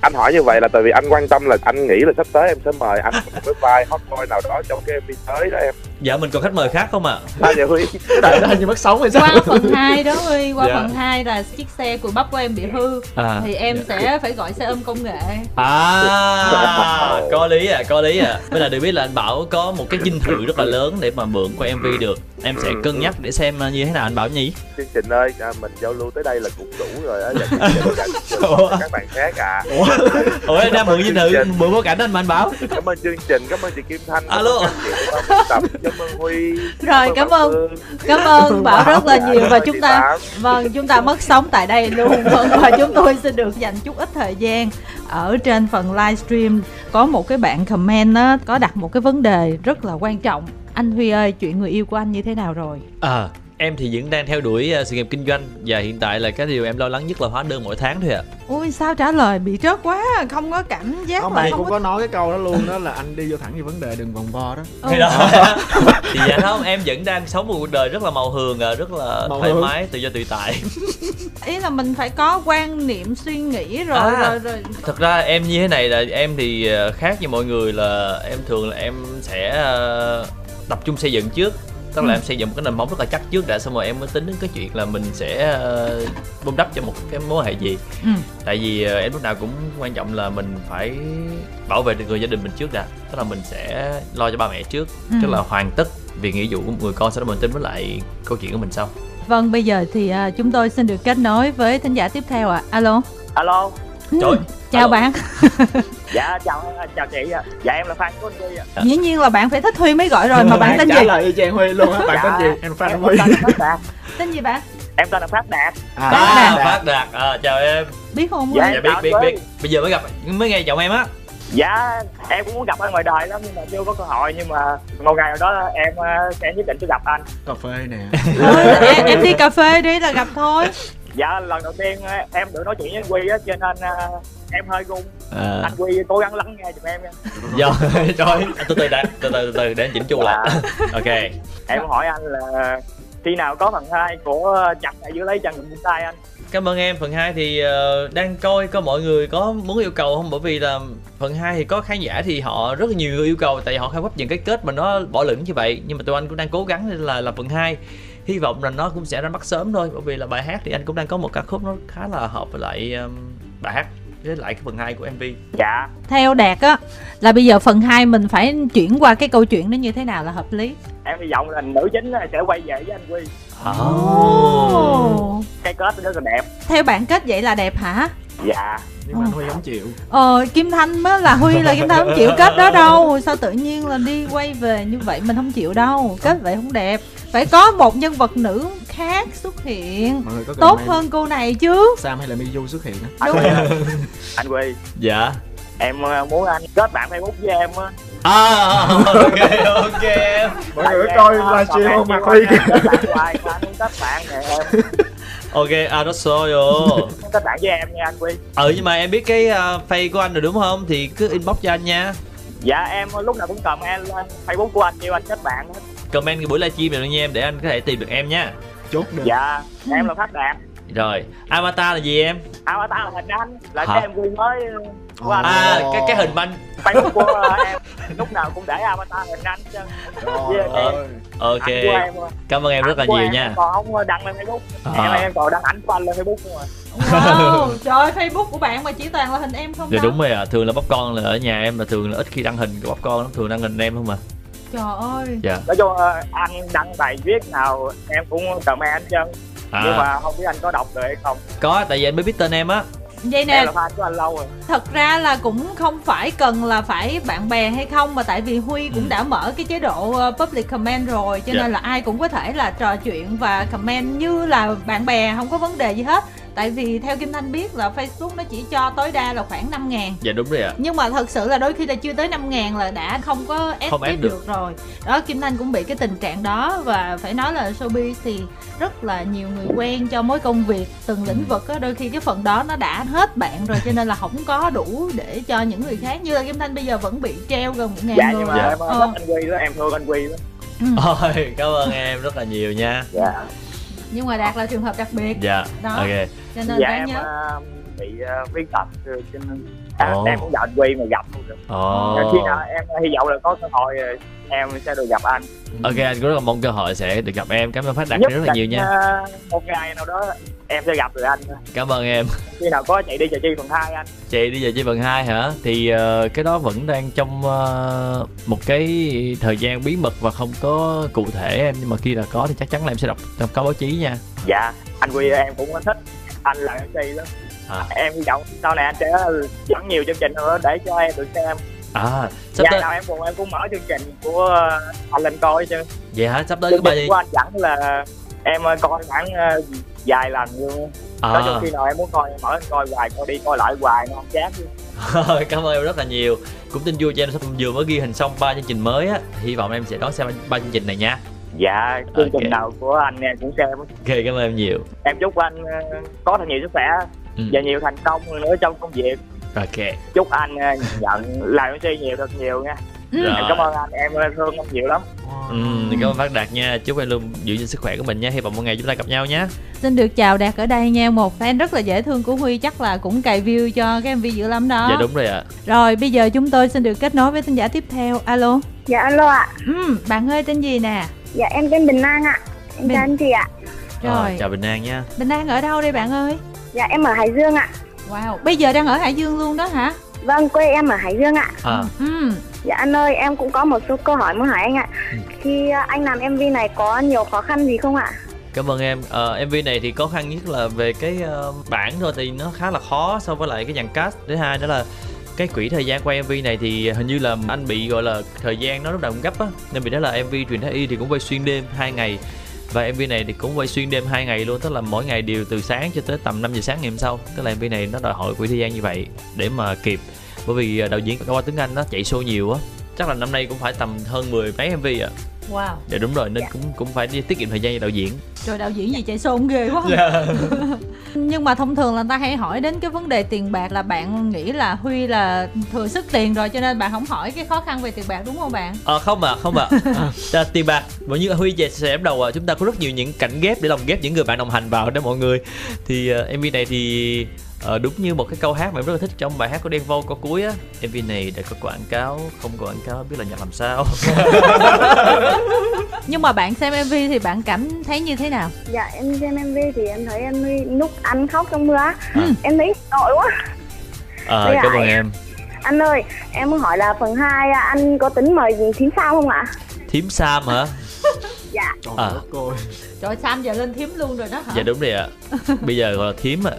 Anh hỏi như vậy là tại vì anh quan tâm là anh nghĩ là sắp tới em sẽ mời anh một cái vai hot boy nào đó trong cái MV tới đó em. Dạ mình còn khách mời khác không ạ? Dạ Huy, tại đó như mất sống hay sao? Qua phần 2 đó Huy, qua phần 2 là chiếc xe cùi bắp của em bị hư thì em sẽ phải gọi xe ôm công nghệ. Có lý à, có lý à. Bây giờ được biết là anh Bảo có một cái dinh thự rất là lớn để mà mượn qua MV được. Em sẽ cân nhắc để xem như thế nào anh Bảo nhỉ. Chương trình ơi, mình giao lưu tới đây là cũng đủ rồi á. Các bạn khác à. Ủa em đang mượn dinh thự, mượn bối cảnh anh mà anh Bảo. Cảm ơn chương trình, cảm ơn chị Kim Thanh. Alo. Cảm ơn Huy. Rồi cảm ơn Bảo rất là nhiều và chúng ta mất sóng tại đây luôn. Và chúng tôi xin được dành chút ít thời gian ở trên phần livestream. Có một cái bạn comment đó, có đặt một cái vấn đề rất là quan trọng. Anh Huy ơi, chuyện người yêu của anh như thế nào rồi? Em thì vẫn đang theo đuổi sự nghiệp kinh doanh và hiện tại là cái điều em lo lắng nhất là hóa đơn mỗi tháng thôi ạ. Ui sao trả lời bị trớt quá, không có cảm giác. Không, là không cũng có nói cái câu đó luôn đó là anh đi vô thẳng về vấn đề đừng vòng vo đó. Thì đó. Thì dạ không, em vẫn đang sống một cuộc đời rất là màu hường, rất là thoải mái, tự do tự tại. Ý là mình phải có quan niệm suy nghĩ rồi. Thật ra em như thế này là em thì khác với mọi người là em thường là em sẽ tập trung xây dựng trước. Tức là em xây dựng một cái nền móng rất là chắc trước đã, xong rồi em mới tính đến cái chuyện là mình sẽ bôn đắp cho một cái mối hệ gì. Tại vì em lúc nào cũng quan trọng là mình phải bảo vệ được người gia đình mình trước đã. Tức là mình sẽ lo cho ba mẹ trước, tức là hoàn tất việc nghĩa vụ của người con, sau đó mình tính với lại câu chuyện của mình sau. Vâng, bây giờ thì chúng tôi xin được kết nối với thính giả tiếp theo ạ. Alo. Alo. Trời, chào bạn. Dạ chào chị ạ. Dạ em là fan của anh Huy ạ. Dĩ nhiên là bạn phải thích Huy mới gọi rồi mà bạn tên gì? Trả lời cho Huy luôn á. Bạn tên gì? Em fan em Huy. Tên gì bạn? Em tên là Phát Đạt. Phát Đạt. Chào em. Biết không? Dạ biết. Bây giờ mới nghe giọng em á. Dạ em cũng muốn gặp anh ngoài đời lắm nhưng mà chưa có cơ hội, nhưng mà một ngày nào đó em sẽ nhất định sẽ gặp anh. Cà phê nè. Em đi cà phê đi là gặp thôi. Dạ lần đầu tiên em được nói chuyện với anh Huy á cho nên em hơi run. Anh Huy cố gắng lắng nghe giùm em nha. Dạ rồi từ từ để anh chỉnh chu lại. Ok, em hỏi anh là khi nào có phần 2 của chặt lại giữ lấy chặt mình tay anh. Cảm ơn em. Phần 2 thì đang coi có mọi người có muốn yêu cầu không, bởi vì là phần 2 thì có khán giả thì họ rất là nhiều người yêu cầu, tại vì họ khai quắp những cái kết mà nó bỏ lửng như vậy, nhưng mà tụi anh cũng đang cố gắng là làm phần 2. Hy vọng là nó cũng sẽ ra mắt sớm thôi, bởi vì là bài hát thì anh cũng đang có một ca khúc nó khá là hợp với lại bài hát với lại cái phần 2 của MV. Dạ. Theo Đạt á, là bây giờ phần 2 mình phải chuyển qua cái câu chuyện nó như thế nào là hợp lý? Em hy vọng là nữ chính sẽ quay về với anh Huy. Oh. Cái kết nó rất là đẹp. Theo bạn kết vậy là đẹp hả? Dạ. Nhưng mà Huy không chịu. Kim Thanh mới là Huy, là Kim Thanh không chịu kết đó đâu. Sao tự nhiên là đi quay về như vậy, mình không chịu đâu. Kết vậy không đẹp. Phải có một nhân vật nữ khác xuất hiện tốt hơn cô này chứ. Sam hay là Miu xuất hiện á. Đúng. Anh Huy. Dạ. Em muốn anh kết bạn Facebook với em á. Ok. Mọi người coi livestream không mà Huy kìa. Anh muốn kết bạn nè em. Ok, đó show rồi. Kết bạn với em nha anh Huy. Nhưng mà em biết cái face của anh rồi đúng không? Thì cứ inbox cho anh nha. Dạ em lúc nào cũng comment em lên Facebook của anh, kêu anh kết bạn hết. Comment cái buổi livestream này nha em, để anh có thể tìm được em nha. Chốt được. Dạ, em là Phát Đạt. Rồi, avatar là gì em? Avatar là hình anh, là cái em Huy mới của anh. Cái hình anh. Facebook của em lúc nào cũng để avatar hình anh chứ. Ok, cảm ơn em rất là nhiều nha. Còn không đăng lên Facebook, em còn đăng ảnh của anh lên Facebook rồi. Wow, trời ơi, Facebook của bạn mà chỉ toàn là hình em không? Dạ đúng rồi à, thường là bóp con là ở nhà em là thường là ít khi đăng hình của bóp con, thường đăng hình em không à. Trời ơi. Dạ. Nói chung anh đăng bài viết nào em cũng comment chứ. Nhưng mà không biết anh có đọc được hay không. Có, tại vì anh mới biết tên em á. Vậy nè, em là fan của anh lâu rồi. Thật ra là cũng không phải cần là phải bạn bè hay không, mà tại vì Huy cũng đã mở cái chế độ public comment rồi, cho nên là ai cũng có thể là trò chuyện và comment như là bạn bè, không có vấn đề gì hết. Tại vì theo Kim Thanh biết là Facebook nó chỉ cho tối đa là khoảng 5.000. Dạ đúng rồi ạ. Nhưng mà thật sự là đôi khi là chưa tới 5.000 là đã không có ép được rồi. Đó, Kim Thanh cũng bị cái tình trạng đó. Và phải nói là showbiz thì rất là nhiều người quen cho mỗi công việc, từng lĩnh vực đó, đôi khi cái phần đó nó đã hết bạn rồi, cho nên là không có đủ để cho những người khác. Như là Kim Thanh bây giờ vẫn bị treo gần 1.000 người. Dạ nhưng mà em thích anh Huy đó, em thương anh Huy đó. Ôi, cảm ơn em rất là nhiều nha. Dạ. Nhưng mà Đạt là trường hợp đặc biệt. Dạ. Đó. Ok. Cho nên đáng nhớ. Bị khuyết tật cho nên em cũng gặp anh Huy mà gặp luôn được. Khi nào em hy vọng là có cơ hội em sẽ được gặp anh. Ok, anh cũng rất là mong cơ hội sẽ được gặp em. Cảm ơn Phát Đạt rất là nhiều nha. Một ngày nào đó em sẽ gặp được anh. Cảm ơn em. Khi nào có chạy đi trò chơi phần 2 anh. Chạy đi trò chơi phần 2 hả? Thì cái đó vẫn đang trong một cái thời gian bí mật và không có cụ thể em. Nhưng mà khi nào có thì chắc chắn là em sẽ đọc có báo chí nha. Dạ, anh Huy em cũng thích. Anh là MC đó. Em hy vọng sau này anh sẽ dẫn nhiều chương trình nữa để cho em được xem. Sắp tới nào em cũng mở chương trình của anh lên coi chứ. Vậy hả? Sắp tới chương trình của anh dẫn là em coi khoảng vài lần luôn. Nói chung khi nào em muốn coi em mở coi hoài, coi đi coi lại hoài nó không chán chứ. Cảm ơn em rất là nhiều. Cũng tin vui cho em vừa mới ghi hình xong 3 chương trình mới á. Hy vọng em sẽ đón xem 3 chương trình này nha. Dạ, chương trình nào của anh em cũng xem. Ok, cảm ơn em nhiều. Em chúc anh có thật nhiều sức khỏe và nhiều thành công nữa trong công việc. Ok. Chúc anh nhận làm MC nhiều thật nhiều nha. Em cảm ơn anh, em thương anh nhiều lắm. Cảm ơn Phát Đạt nha, chúc em luôn giữ gìn sức khỏe của mình nha. Hy vọng một ngày chúng ta gặp nhau nhé. Xin được chào Đạt ở đây nha, một fan rất là dễ thương của Huy, chắc là cũng cày view cho cái MV dữ lắm đó. Dạ đúng rồi ạ. Rồi bây giờ chúng tôi xin được kết nối với thính giả tiếp theo. Alo. Dạ alo ạ. Bạn ơi tên gì nè? Dạ em tên Bình An ạ. Em chào anh chị ạ. Rồi chào Bình An nha. Bình An ở đâu đây bạn ơi? Dạ em ở Hải Dương ạ. Wow, bây giờ đang ở Hải Dương luôn đó hả? Vâng, quê em ở Hải Dương ạ. Dạ anh ơi, em cũng có một số câu hỏi muốn hỏi anh ạ. Khi anh làm MV này có nhiều khó khăn gì không ạ? Cảm ơn em. MV này thì khó khăn nhất là về cái bản thôi, thì nó khá là khó so với lại cái dàn cast. Thứ hai nữa là cái quỹ thời gian quay MV này thì hình như là anh bị gọi là thời gian nó lúc nào cũng gấp á. Nên vì đó là MV Truyền Thái Y thì cũng quay xuyên đêm 2 ngày. Và MV này thì cũng quay xuyên đêm 2 ngày luôn. Tức là mỗi ngày đều từ sáng cho tới tầm 5 giờ sáng ngày hôm sau. Tức là MV này nó đòi hỏi quỹ thời gian như vậy để mà kịp. Bởi vì đạo diễn Cao Hoa Tuấn Anh nó chạy show nhiều á. Chắc là năm nay cũng phải tầm hơn 10 mấy MV ạ. Wow. Dạ đúng rồi, nên cũng phải đi tiết kiệm thời gian cho đạo diễn. Trời, đạo diễn gì chạy show cũng ghê quá. Nhưng mà thông thường là người ta hay hỏi đến cái vấn đề tiền bạc, là bạn nghĩ là Huy là thừa sức tiền rồi cho nên bạn không hỏi cái khó khăn về tiền bạc đúng không bạn? Không ạ, tiền bạc bởi như Huy về sẽ bắt đầu chúng ta có rất nhiều những cảnh ghép để lồng ghép những người bạn đồng hành vào đó mọi người. Thì MV này thì đúng như một cái câu hát mà em rất là thích trong bài hát của Đen Vâu câu cuối á, MV này đã có quảng cáo, không có quảng cáo biết là nhận làm sao. Nhưng mà bạn xem MV thì bạn cảm thấy như thế nào? Dạ em xem MV thì em thấy em lúc anh khóc trong mưa á, em thấy tội quá. Cảm ơn em. Anh ơi, em muốn hỏi là phần 2 anh có tính mời Thím Sam không ạ? Thím Sam hả? Dạ. Trời ơi, cô. Trời, Sam giờ lên thím luôn rồi đó hả? Dạ đúng rồi ạ. Bây giờ gọi là thím ạ.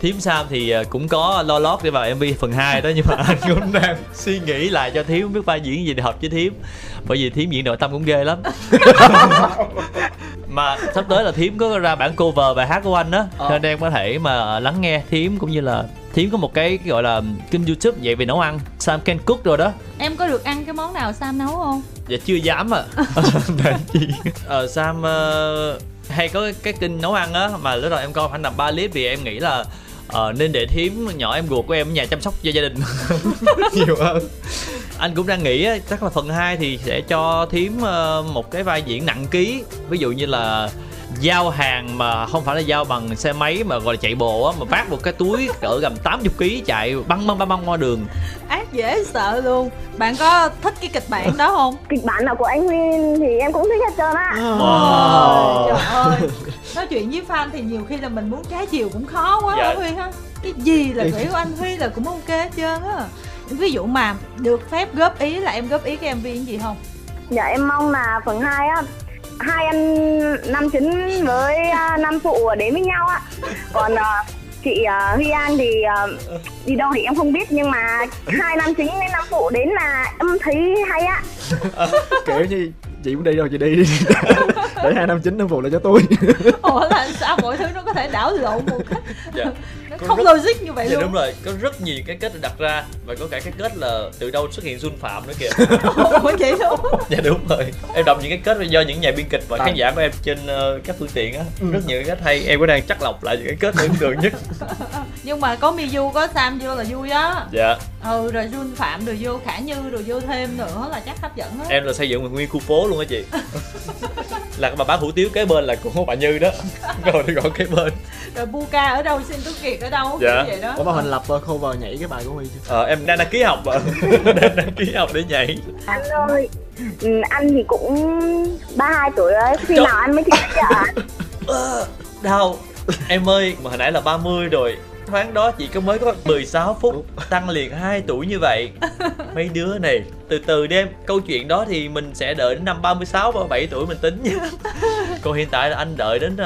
Thím Sam thì cũng có lo lót để vào MV phần 2 đó, nhưng mà anh cũng đang suy nghĩ lại cho thím, không biết vai diễn gì để hợp với thím, bởi vì thím diễn nội tâm cũng ghê lắm. Mà sắp tới là thím có ra bản cover bài hát của anh đó, nên em có thể mà lắng nghe thím, cũng như là thím có một cái gọi là kênh YouTube vậy về nấu ăn, Sam Can Cook rồi đó. Em có được ăn cái món nào Sam nấu không? Dạ chưa dám ạ. Sam hay có cái kênh nấu ăn á, mà lúc đầu em coi khoảng tầm 3 clip, vì em nghĩ là nên để thím nhỏ em ruột của em ở nhà chăm sóc cho gia đình nhiều hơn. Anh cũng đang nghĩ chắc là phần 2 thì sẽ cho thím một cái vai diễn nặng ký, ví dụ như là giao hàng mà không phải là giao bằng xe máy mà gọi là chạy bộ á, mà vác một cái túi cỡ gần 80 kg chạy băng qua đường. Ác dễ sợ luôn. Bạn có thích cái kịch bản đó không? Kịch bản nào của anh Nguyên thì em cũng thích hết trơn á. Trời ơi, nói chuyện với fan thì nhiều khi là mình muốn trái chiều cũng khó quá. Dạ. Huy ha, cái gì là nghĩ của anh Huy là cũng ok hết trơn á. Ví dụ mà được phép góp ý là em góp ý cái MV cái gì không? Dạ em mong là phần 2 á, hai anh Nam Chính với Nam Phụ đến với nhau ạ. Còn chị Huy An thì đi đâu thì em không biết, nhưng mà hai Nam Chính với Nam Phụ đến là em thấy hay á. Kiểu như chị cũng đi đâu chị đi đi. Để hai Nam Chính Nam Phụ lại cho tôi. Ủa là sao mọi thứ nó có thể đảo lộn một cách nó không rất... logic như vậy luôn. Đúng rồi, có rất nhiều cái kết đặt ra, và có cả cái kết là từ đâu xuất hiện Jun Phạm nữa kìa. Ủa vậy luôn? Dạ đúng rồi, em đọc những cái kết do những nhà biên kịch và khán giả của em trên các phương tiện á. Rất nhiều cái kết hay, em có đang chắc lọc lại những cái kết ấn tượng nhất. Nhưng mà có Miu, có Sam vô là vui á. Dạ. Ừ rồi Jun Phạm rồi vô, Khả Như rồi vô thêm nữa là chắc hấp dẫn hết. Em là xây dựng một nguyên khu phố luôn á chị. Là bà bán hủ tiếu kế bên là của bà Như đó, rồi đi gọi kế bên. Rồi Buka ở đâu, Xin Tuấn Kiệt ở đâu, dạ. Vậy đó. Có màn hình lập cover nhảy cái bài của Huy chưa? Em đang đăng ký học ạ. Đăng ký học để nhảy. Anh ơi, anh thì cũng 32 tuổi rồi, khi nào anh mới thích ạ? Đâu, em ơi, mà hồi nãy là 30 rồi. Thoáng đó chị có mới có 16 phút tăng liền 2 tuổi như vậy. Mấy đứa này từ từ đêm. Câu chuyện đó thì mình sẽ đợi đến năm 36, 37 tuổi mình tính nha. Còn hiện tại là anh đợi đến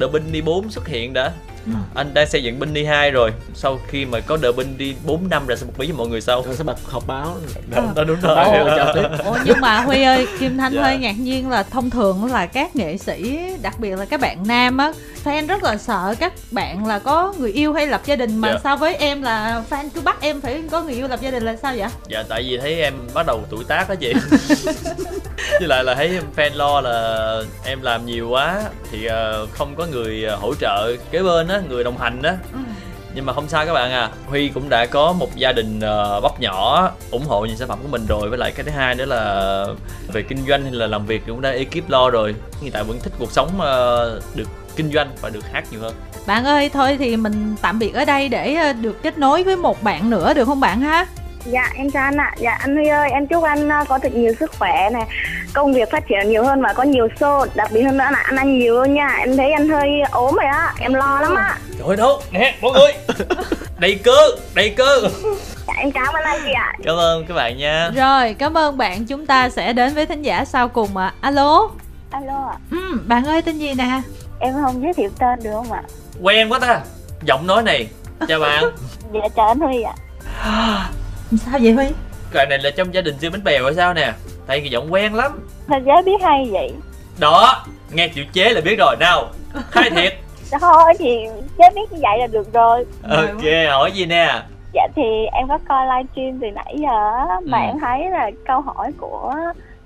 The Bunny 4 xuất hiện đã. Anh đang xây dựng Bunny 2 rồi. Sau khi mà có The Bunny 4 năm rồi sẽ bật mí với mọi người sau. Rồi sẽ bật họp báo. Đó đúng rồi. Ủa, nhưng mà Huy ơi, Kim Thanh hơi ngạc nhiên là thông thường là các nghệ sĩ, đặc biệt là các bạn nam á, fan rất là sợ các bạn là có người yêu hay lập gia đình, mà sao với em là fan cứ bắt em phải có người yêu lập gia đình là sao vậy? Dạ tại vì thấy em bắt đầu tuổi tác đó chị. Với lại là thấy fan lo là em làm nhiều quá thì không có người hỗ trợ kế bên á, người đồng hành á. Nhưng mà không sao các bạn à, Huy cũng đã có một gia đình bắp nhỏ ủng hộ những sản phẩm của mình rồi. Với lại cái thứ hai nữa là về kinh doanh hay là làm việc cũng đã ekip lo rồi. Hiện tại vẫn thích cuộc sống được kinh doanh và được hát nhiều hơn. Bạn ơi, thôi thì mình tạm biệt ở đây để được kết nối với một bạn nữa được không bạn ha? Dạ em chào anh ạ. Dạ anh Huy ơi, em chúc anh có thật nhiều sức khỏe này, công việc phát triển nhiều hơn và có nhiều show. Đặc biệt hơn nữa là anh ăn nhiều hơn nha. Em thấy anh hơi ốm rồi á, em lo lắm á. Trời ơi đâu, nè mọi người. Đầy cơ, đầy cơ. Dạ em cảm ơn anh chị ạ. Cảm ơn các bạn nha. Rồi cảm ơn bạn, chúng ta sẽ đến với thính giả sau cùng ạ. Alo. Alo ạ. Bạn ơi tên gì nè? Em không giới thiệu tên được không ạ? Quen quá ta, giọng nói này. Chào bạn. Dạ chào anh Huy ạ. Sao vậy Huy? Cái này là trong gia đình siêu bánh bèo hay sao nè? Tại vì giọng quen lắm. Sao giới biết hay vậy? Đó, nghe chịu chế là biết rồi. Nào, khai thiệt. Thôi thì chế biết như vậy là được rồi. Ok, hỏi gì nè? Dạ thì em có coi livestream từ nãy giờ mà em thấy là câu hỏi của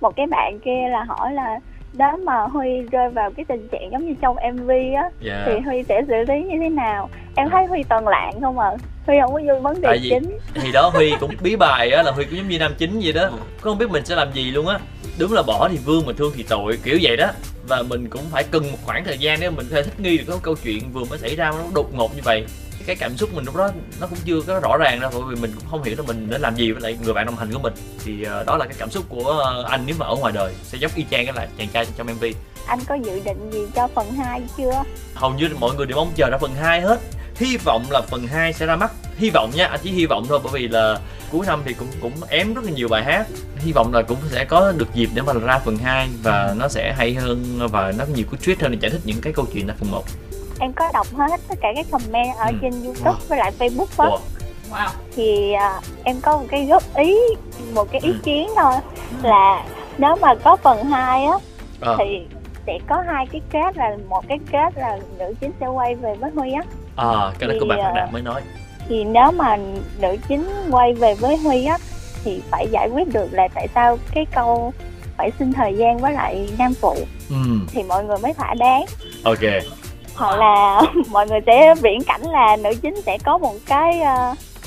một cái bạn kia là hỏi là đó mà Huy rơi vào cái tình trạng giống như trong MV á, thì Huy sẽ xử lý như thế nào? Em thấy Huy toàn lạng không ạ? Huy không có vô vấn đề tại vì, chính thì đó Huy cũng bí bài á, là Huy cũng giống như Nam Chính vậy đó, không biết mình sẽ làm gì luôn á. Đúng là bỏ thì vương mà thương thì tội kiểu vậy đó. Và mình cũng phải cần một khoảng thời gian để mình thể thích nghi được cái câu chuyện vừa mới xảy ra nó đột ngột như vậy. Cái cảm xúc mình lúc đó nó cũng chưa có rõ ràng đâu, bởi vì mình cũng không hiểu là mình đã làm gì với lại người bạn đồng hành của mình. Thì đó là cái cảm xúc của anh nếu mà ở ngoài đời sẽ giống y chang cái là chàng trai trong MV. Anh có dự định gì cho phần 2 chưa? Hầu như mọi người đều mong chờ ra phần 2 hết. Hy vọng là phần 2 sẽ ra mắt. Hy vọng nha, anh chỉ hy vọng thôi, bởi vì là cuối năm thì cũng ém rất là nhiều bài hát. Hy vọng là cũng sẽ có được dịp để mà ra phần 2 và nó sẽ hay hơn và nó nhiều cái twist hơn để giải thích những cái câu chuyện ở phần 1. Em có đọc hết tất cả các comment ở trên YouTube với lại Facebook á. Wow. Thì em có một cái góp ý, một cái ý kiến thôi, là nếu mà có phần 2 á thì sẽ có hai cái kết, là một cái kết là nữ chính sẽ quay về với Huy á. Cái đó có bạn Phạm Đạt mới nói. Thì nếu mà nữ chính quay về với Huy á thì phải giải quyết được là tại sao cái câu phải xin thời gian với lại nam phụ thì mọi người mới thỏa đáng. Ok. Hoặc là mọi người sẽ viễn cảnh là nữ chính sẽ có một cái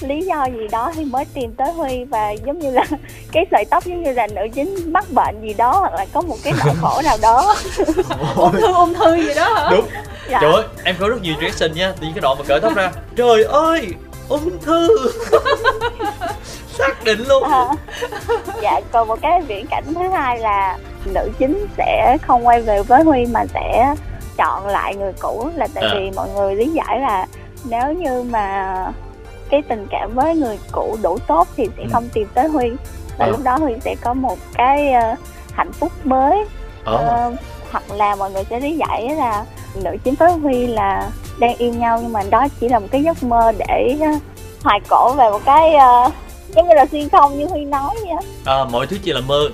lý do gì đó thì mới tìm tới Huy, và giống như là cái sợi tóc giống như là nữ chính mắc bệnh gì đó, hoặc là có một cái nỗi khổ nào đó. ung thư gì đó hả? Đúng. Dạ. Trời ơi, em có rất nhiều reaction nha, tự nhiên cái đoạn mà cởi tóc ra. Trời ơi, ung thư. Xác định luôn. Dạ, còn một cái viễn cảnh thứ hai là nữ chính sẽ không quay về với Huy mà sẽ chọn lại người cũ, là tại vì mọi người lý giải là nếu như mà cái tình cảm với người cũ đủ tốt thì sẽ không tìm tới Huy, và lúc đó Huy sẽ có một cái hạnh phúc mới. Hoặc là mọi người sẽ lý giải là nữ chính với Huy là đang yêu nhau, nhưng mà đó chỉ là một cái giấc mơ để hoài cổ về một cái giống như là xuyên không như Huy nói vậy á. Mọi thứ chỉ là mơ.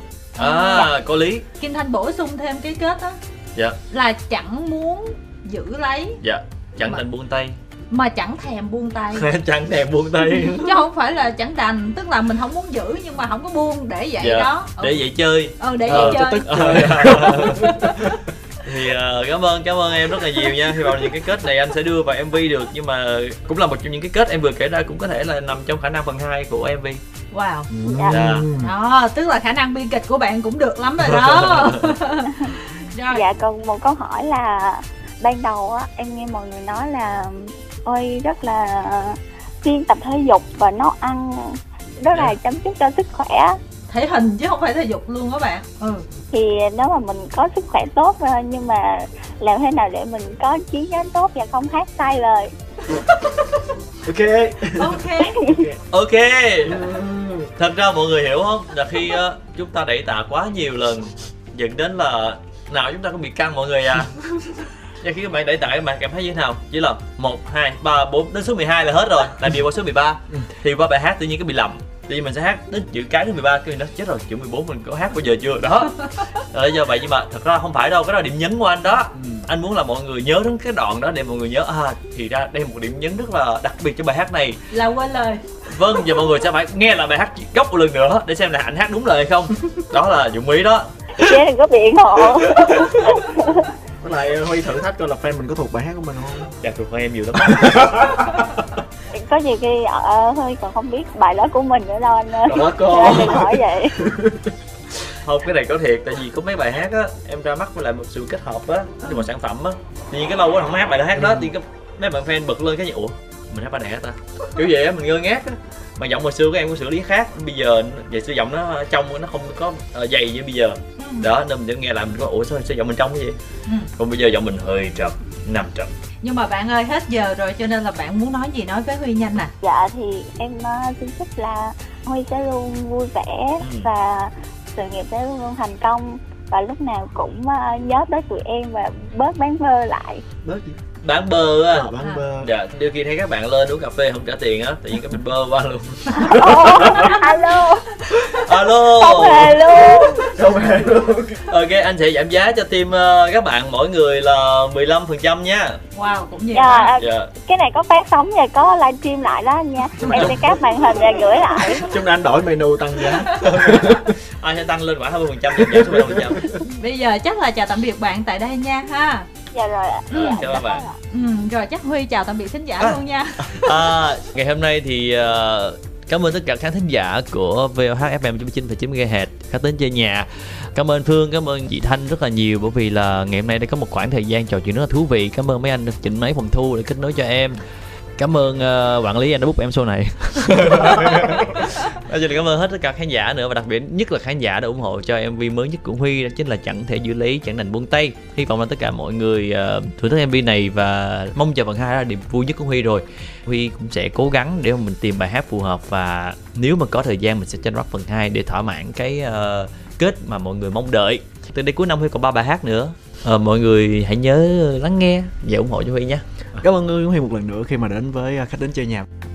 Có lý. Kim Thanh bổ sung thêm cái kết đó. Dạ. Là chẳng muốn giữ lấy. Dạ. Chẳng nên buông tay. Mà chẳng thèm buông tay. Chẳng thèm buông tay. Chứ không phải là chẳng đành, tức là mình không muốn giữ nhưng mà không có buông để vậy đó. Để vậy chơi. Để vậy chơi. Thì cảm ơn em rất là nhiều nha. Hy vọng những cái kết này anh sẽ đưa vào MV được, nhưng mà cũng là một trong những cái kết em vừa kể ra cũng có thể là nằm trong khả năng phần 2 của MV. Wow. Đó, tức là khả năng biên kịch của bạn cũng được lắm rồi đó. Dạ, còn một câu hỏi là ban đầu á, em nghe mọi người nói là ôi rất là chuyên tập thể dục và nấu ăn, rất là chăm chút cho sức khỏe, thể hình chứ không phải thể dục luôn đó bạn. Thì nếu mà mình có sức khỏe tốt nhưng mà làm thế nào để mình có trí nhớ tốt và không hát sai lời? Ok. Thật ra mọi người hiểu không, là khi chúng ta đẩy tạ quá nhiều lần dẫn đến là nào chúng ta cũng bị căng mọi người à. Và khi các bạn đẩy tạ các bạn cảm thấy như thế nào? Chỉ là 1, 2, 3, 4 đến số 12 là hết rồi. Làm điều qua số 13 thì qua bài hát tự nhiên cái bị lầm. Tự nhiên mình sẽ hát đến chữ cái thứ 13, cái nó chết rồi, chữ 14 mình có hát bao giờ chưa đó. Rồi do vậy, nhưng mà thật ra không phải đâu, cái đó là điểm nhấn của anh đó. Anh muốn là mọi người nhớ đến cái đoạn đó để mọi người nhớ thì ra đây là một điểm nhấn rất là đặc biệt cho bài hát này. Là quên lời. Vâng, giờ mọi người sẽ phải nghe lại bài hát gốc một lần nữa để xem là anh hát đúng lời hay không. Đó là dụng ý đó. Chứ đừng có biện hộ. Với lại Huy thử thách coi là fan mình có thuộc bài hát của mình không? Dạ thuộc fan em nhiều lắm. Có nhiều khi Huy còn không biết bài đó của mình nữa đâu anh ơi. Đó cô. Đừng hỏi vậy. Không, cái này có thiệt, tại vì có mấy bài hát á em ra mắt với lại một sự kết hợp á, nhưng mà sản phẩm á thì cái lâu quá không hát bài đó hát đó thì mấy bạn fan bực lên cái gì, ủa mình hát bài này ta kiểu vậy á, mình ngơ ngác á. Mà giọng hồi xưa của em có xử lý khác, bây giờ về sử giọng nó trong, nó không có dày như bây giờ đó, nên mình nghe lại mình có ủa sao giọng mình trong cái gì, còn bây giờ giọng mình hơi trầm, nằm trầm. Nhưng mà bạn ơi hết giờ rồi cho nên là bạn muốn nói gì nói với Huy nhanh nè. Dạ thì em xin phép là Huy sẽ luôn vui vẻ và sự nghiệp sẽ luôn thành công, và lúc nào cũng nhớ tới tụi em và bớt bán bơ lại. Bớt gì? Bán bơ á. Bán bơ. Dạ, đôi khi thấy các bạn lên uống cà phê không trả tiền á, tự nhiên cái mình bơ qua luôn. Alo. Không hề luôn. Ok, anh sẽ giảm giá cho team các bạn mỗi người là 15% nha. Wow, cũng nhiều. Cái này có phát sóng và có live stream lại đó nha. Em sẽ cáp màn hình và gửi lại. Chúng ta anh đổi menu tăng giá. Anh sẽ tăng lên khoảng 20%, giảm xuống 15%. Bây giờ chắc là chào tạm biệt bạn tại đây nha ha. Dạ rồi ạ. Chào các bạn. Rồi chắc Huy chào tạm biệt khán giả luôn nha. Ngày hôm nay thì cảm ơn tất cả khán thính giả của VOH FM 99.90GHz, khán thính chơi nhà. Cảm ơn Phương, cảm ơn chị Thanh rất là nhiều, bởi vì là ngày hôm nay đã có một khoảng thời gian trò chuyện rất là thú vị. Cảm ơn mấy anh được chỉnh máy phòng thu để kết nối cho em. Cảm ơn quản lý anh đã book em show này. Cảm ơn hết tất cả khán giả nữa, và đặc biệt nhất là khán giả đã ủng hộ cho MV mới nhất của Huy, đó chính là Chẳng Thể Giữ Lấy Chẳng Đành Buông Tay. Hy vọng là tất cả mọi người thưởng thức MV này và mong chờ phần 2 là điểm vui nhất của Huy rồi. Huy cũng sẽ cố gắng để mà mình tìm bài hát phù hợp, và nếu mà có thời gian mình sẽ tranh rock phần 2 để thỏa mãn cái kết mà mọi người mong đợi. Từ đây cuối năm Huy còn 3 bài hát nữa. Mọi người hãy nhớ lắng nghe và ủng hộ cho Huy nhé. Cảm ơn Huy một lần nữa khi mà đến với khách đến chơi nhạc.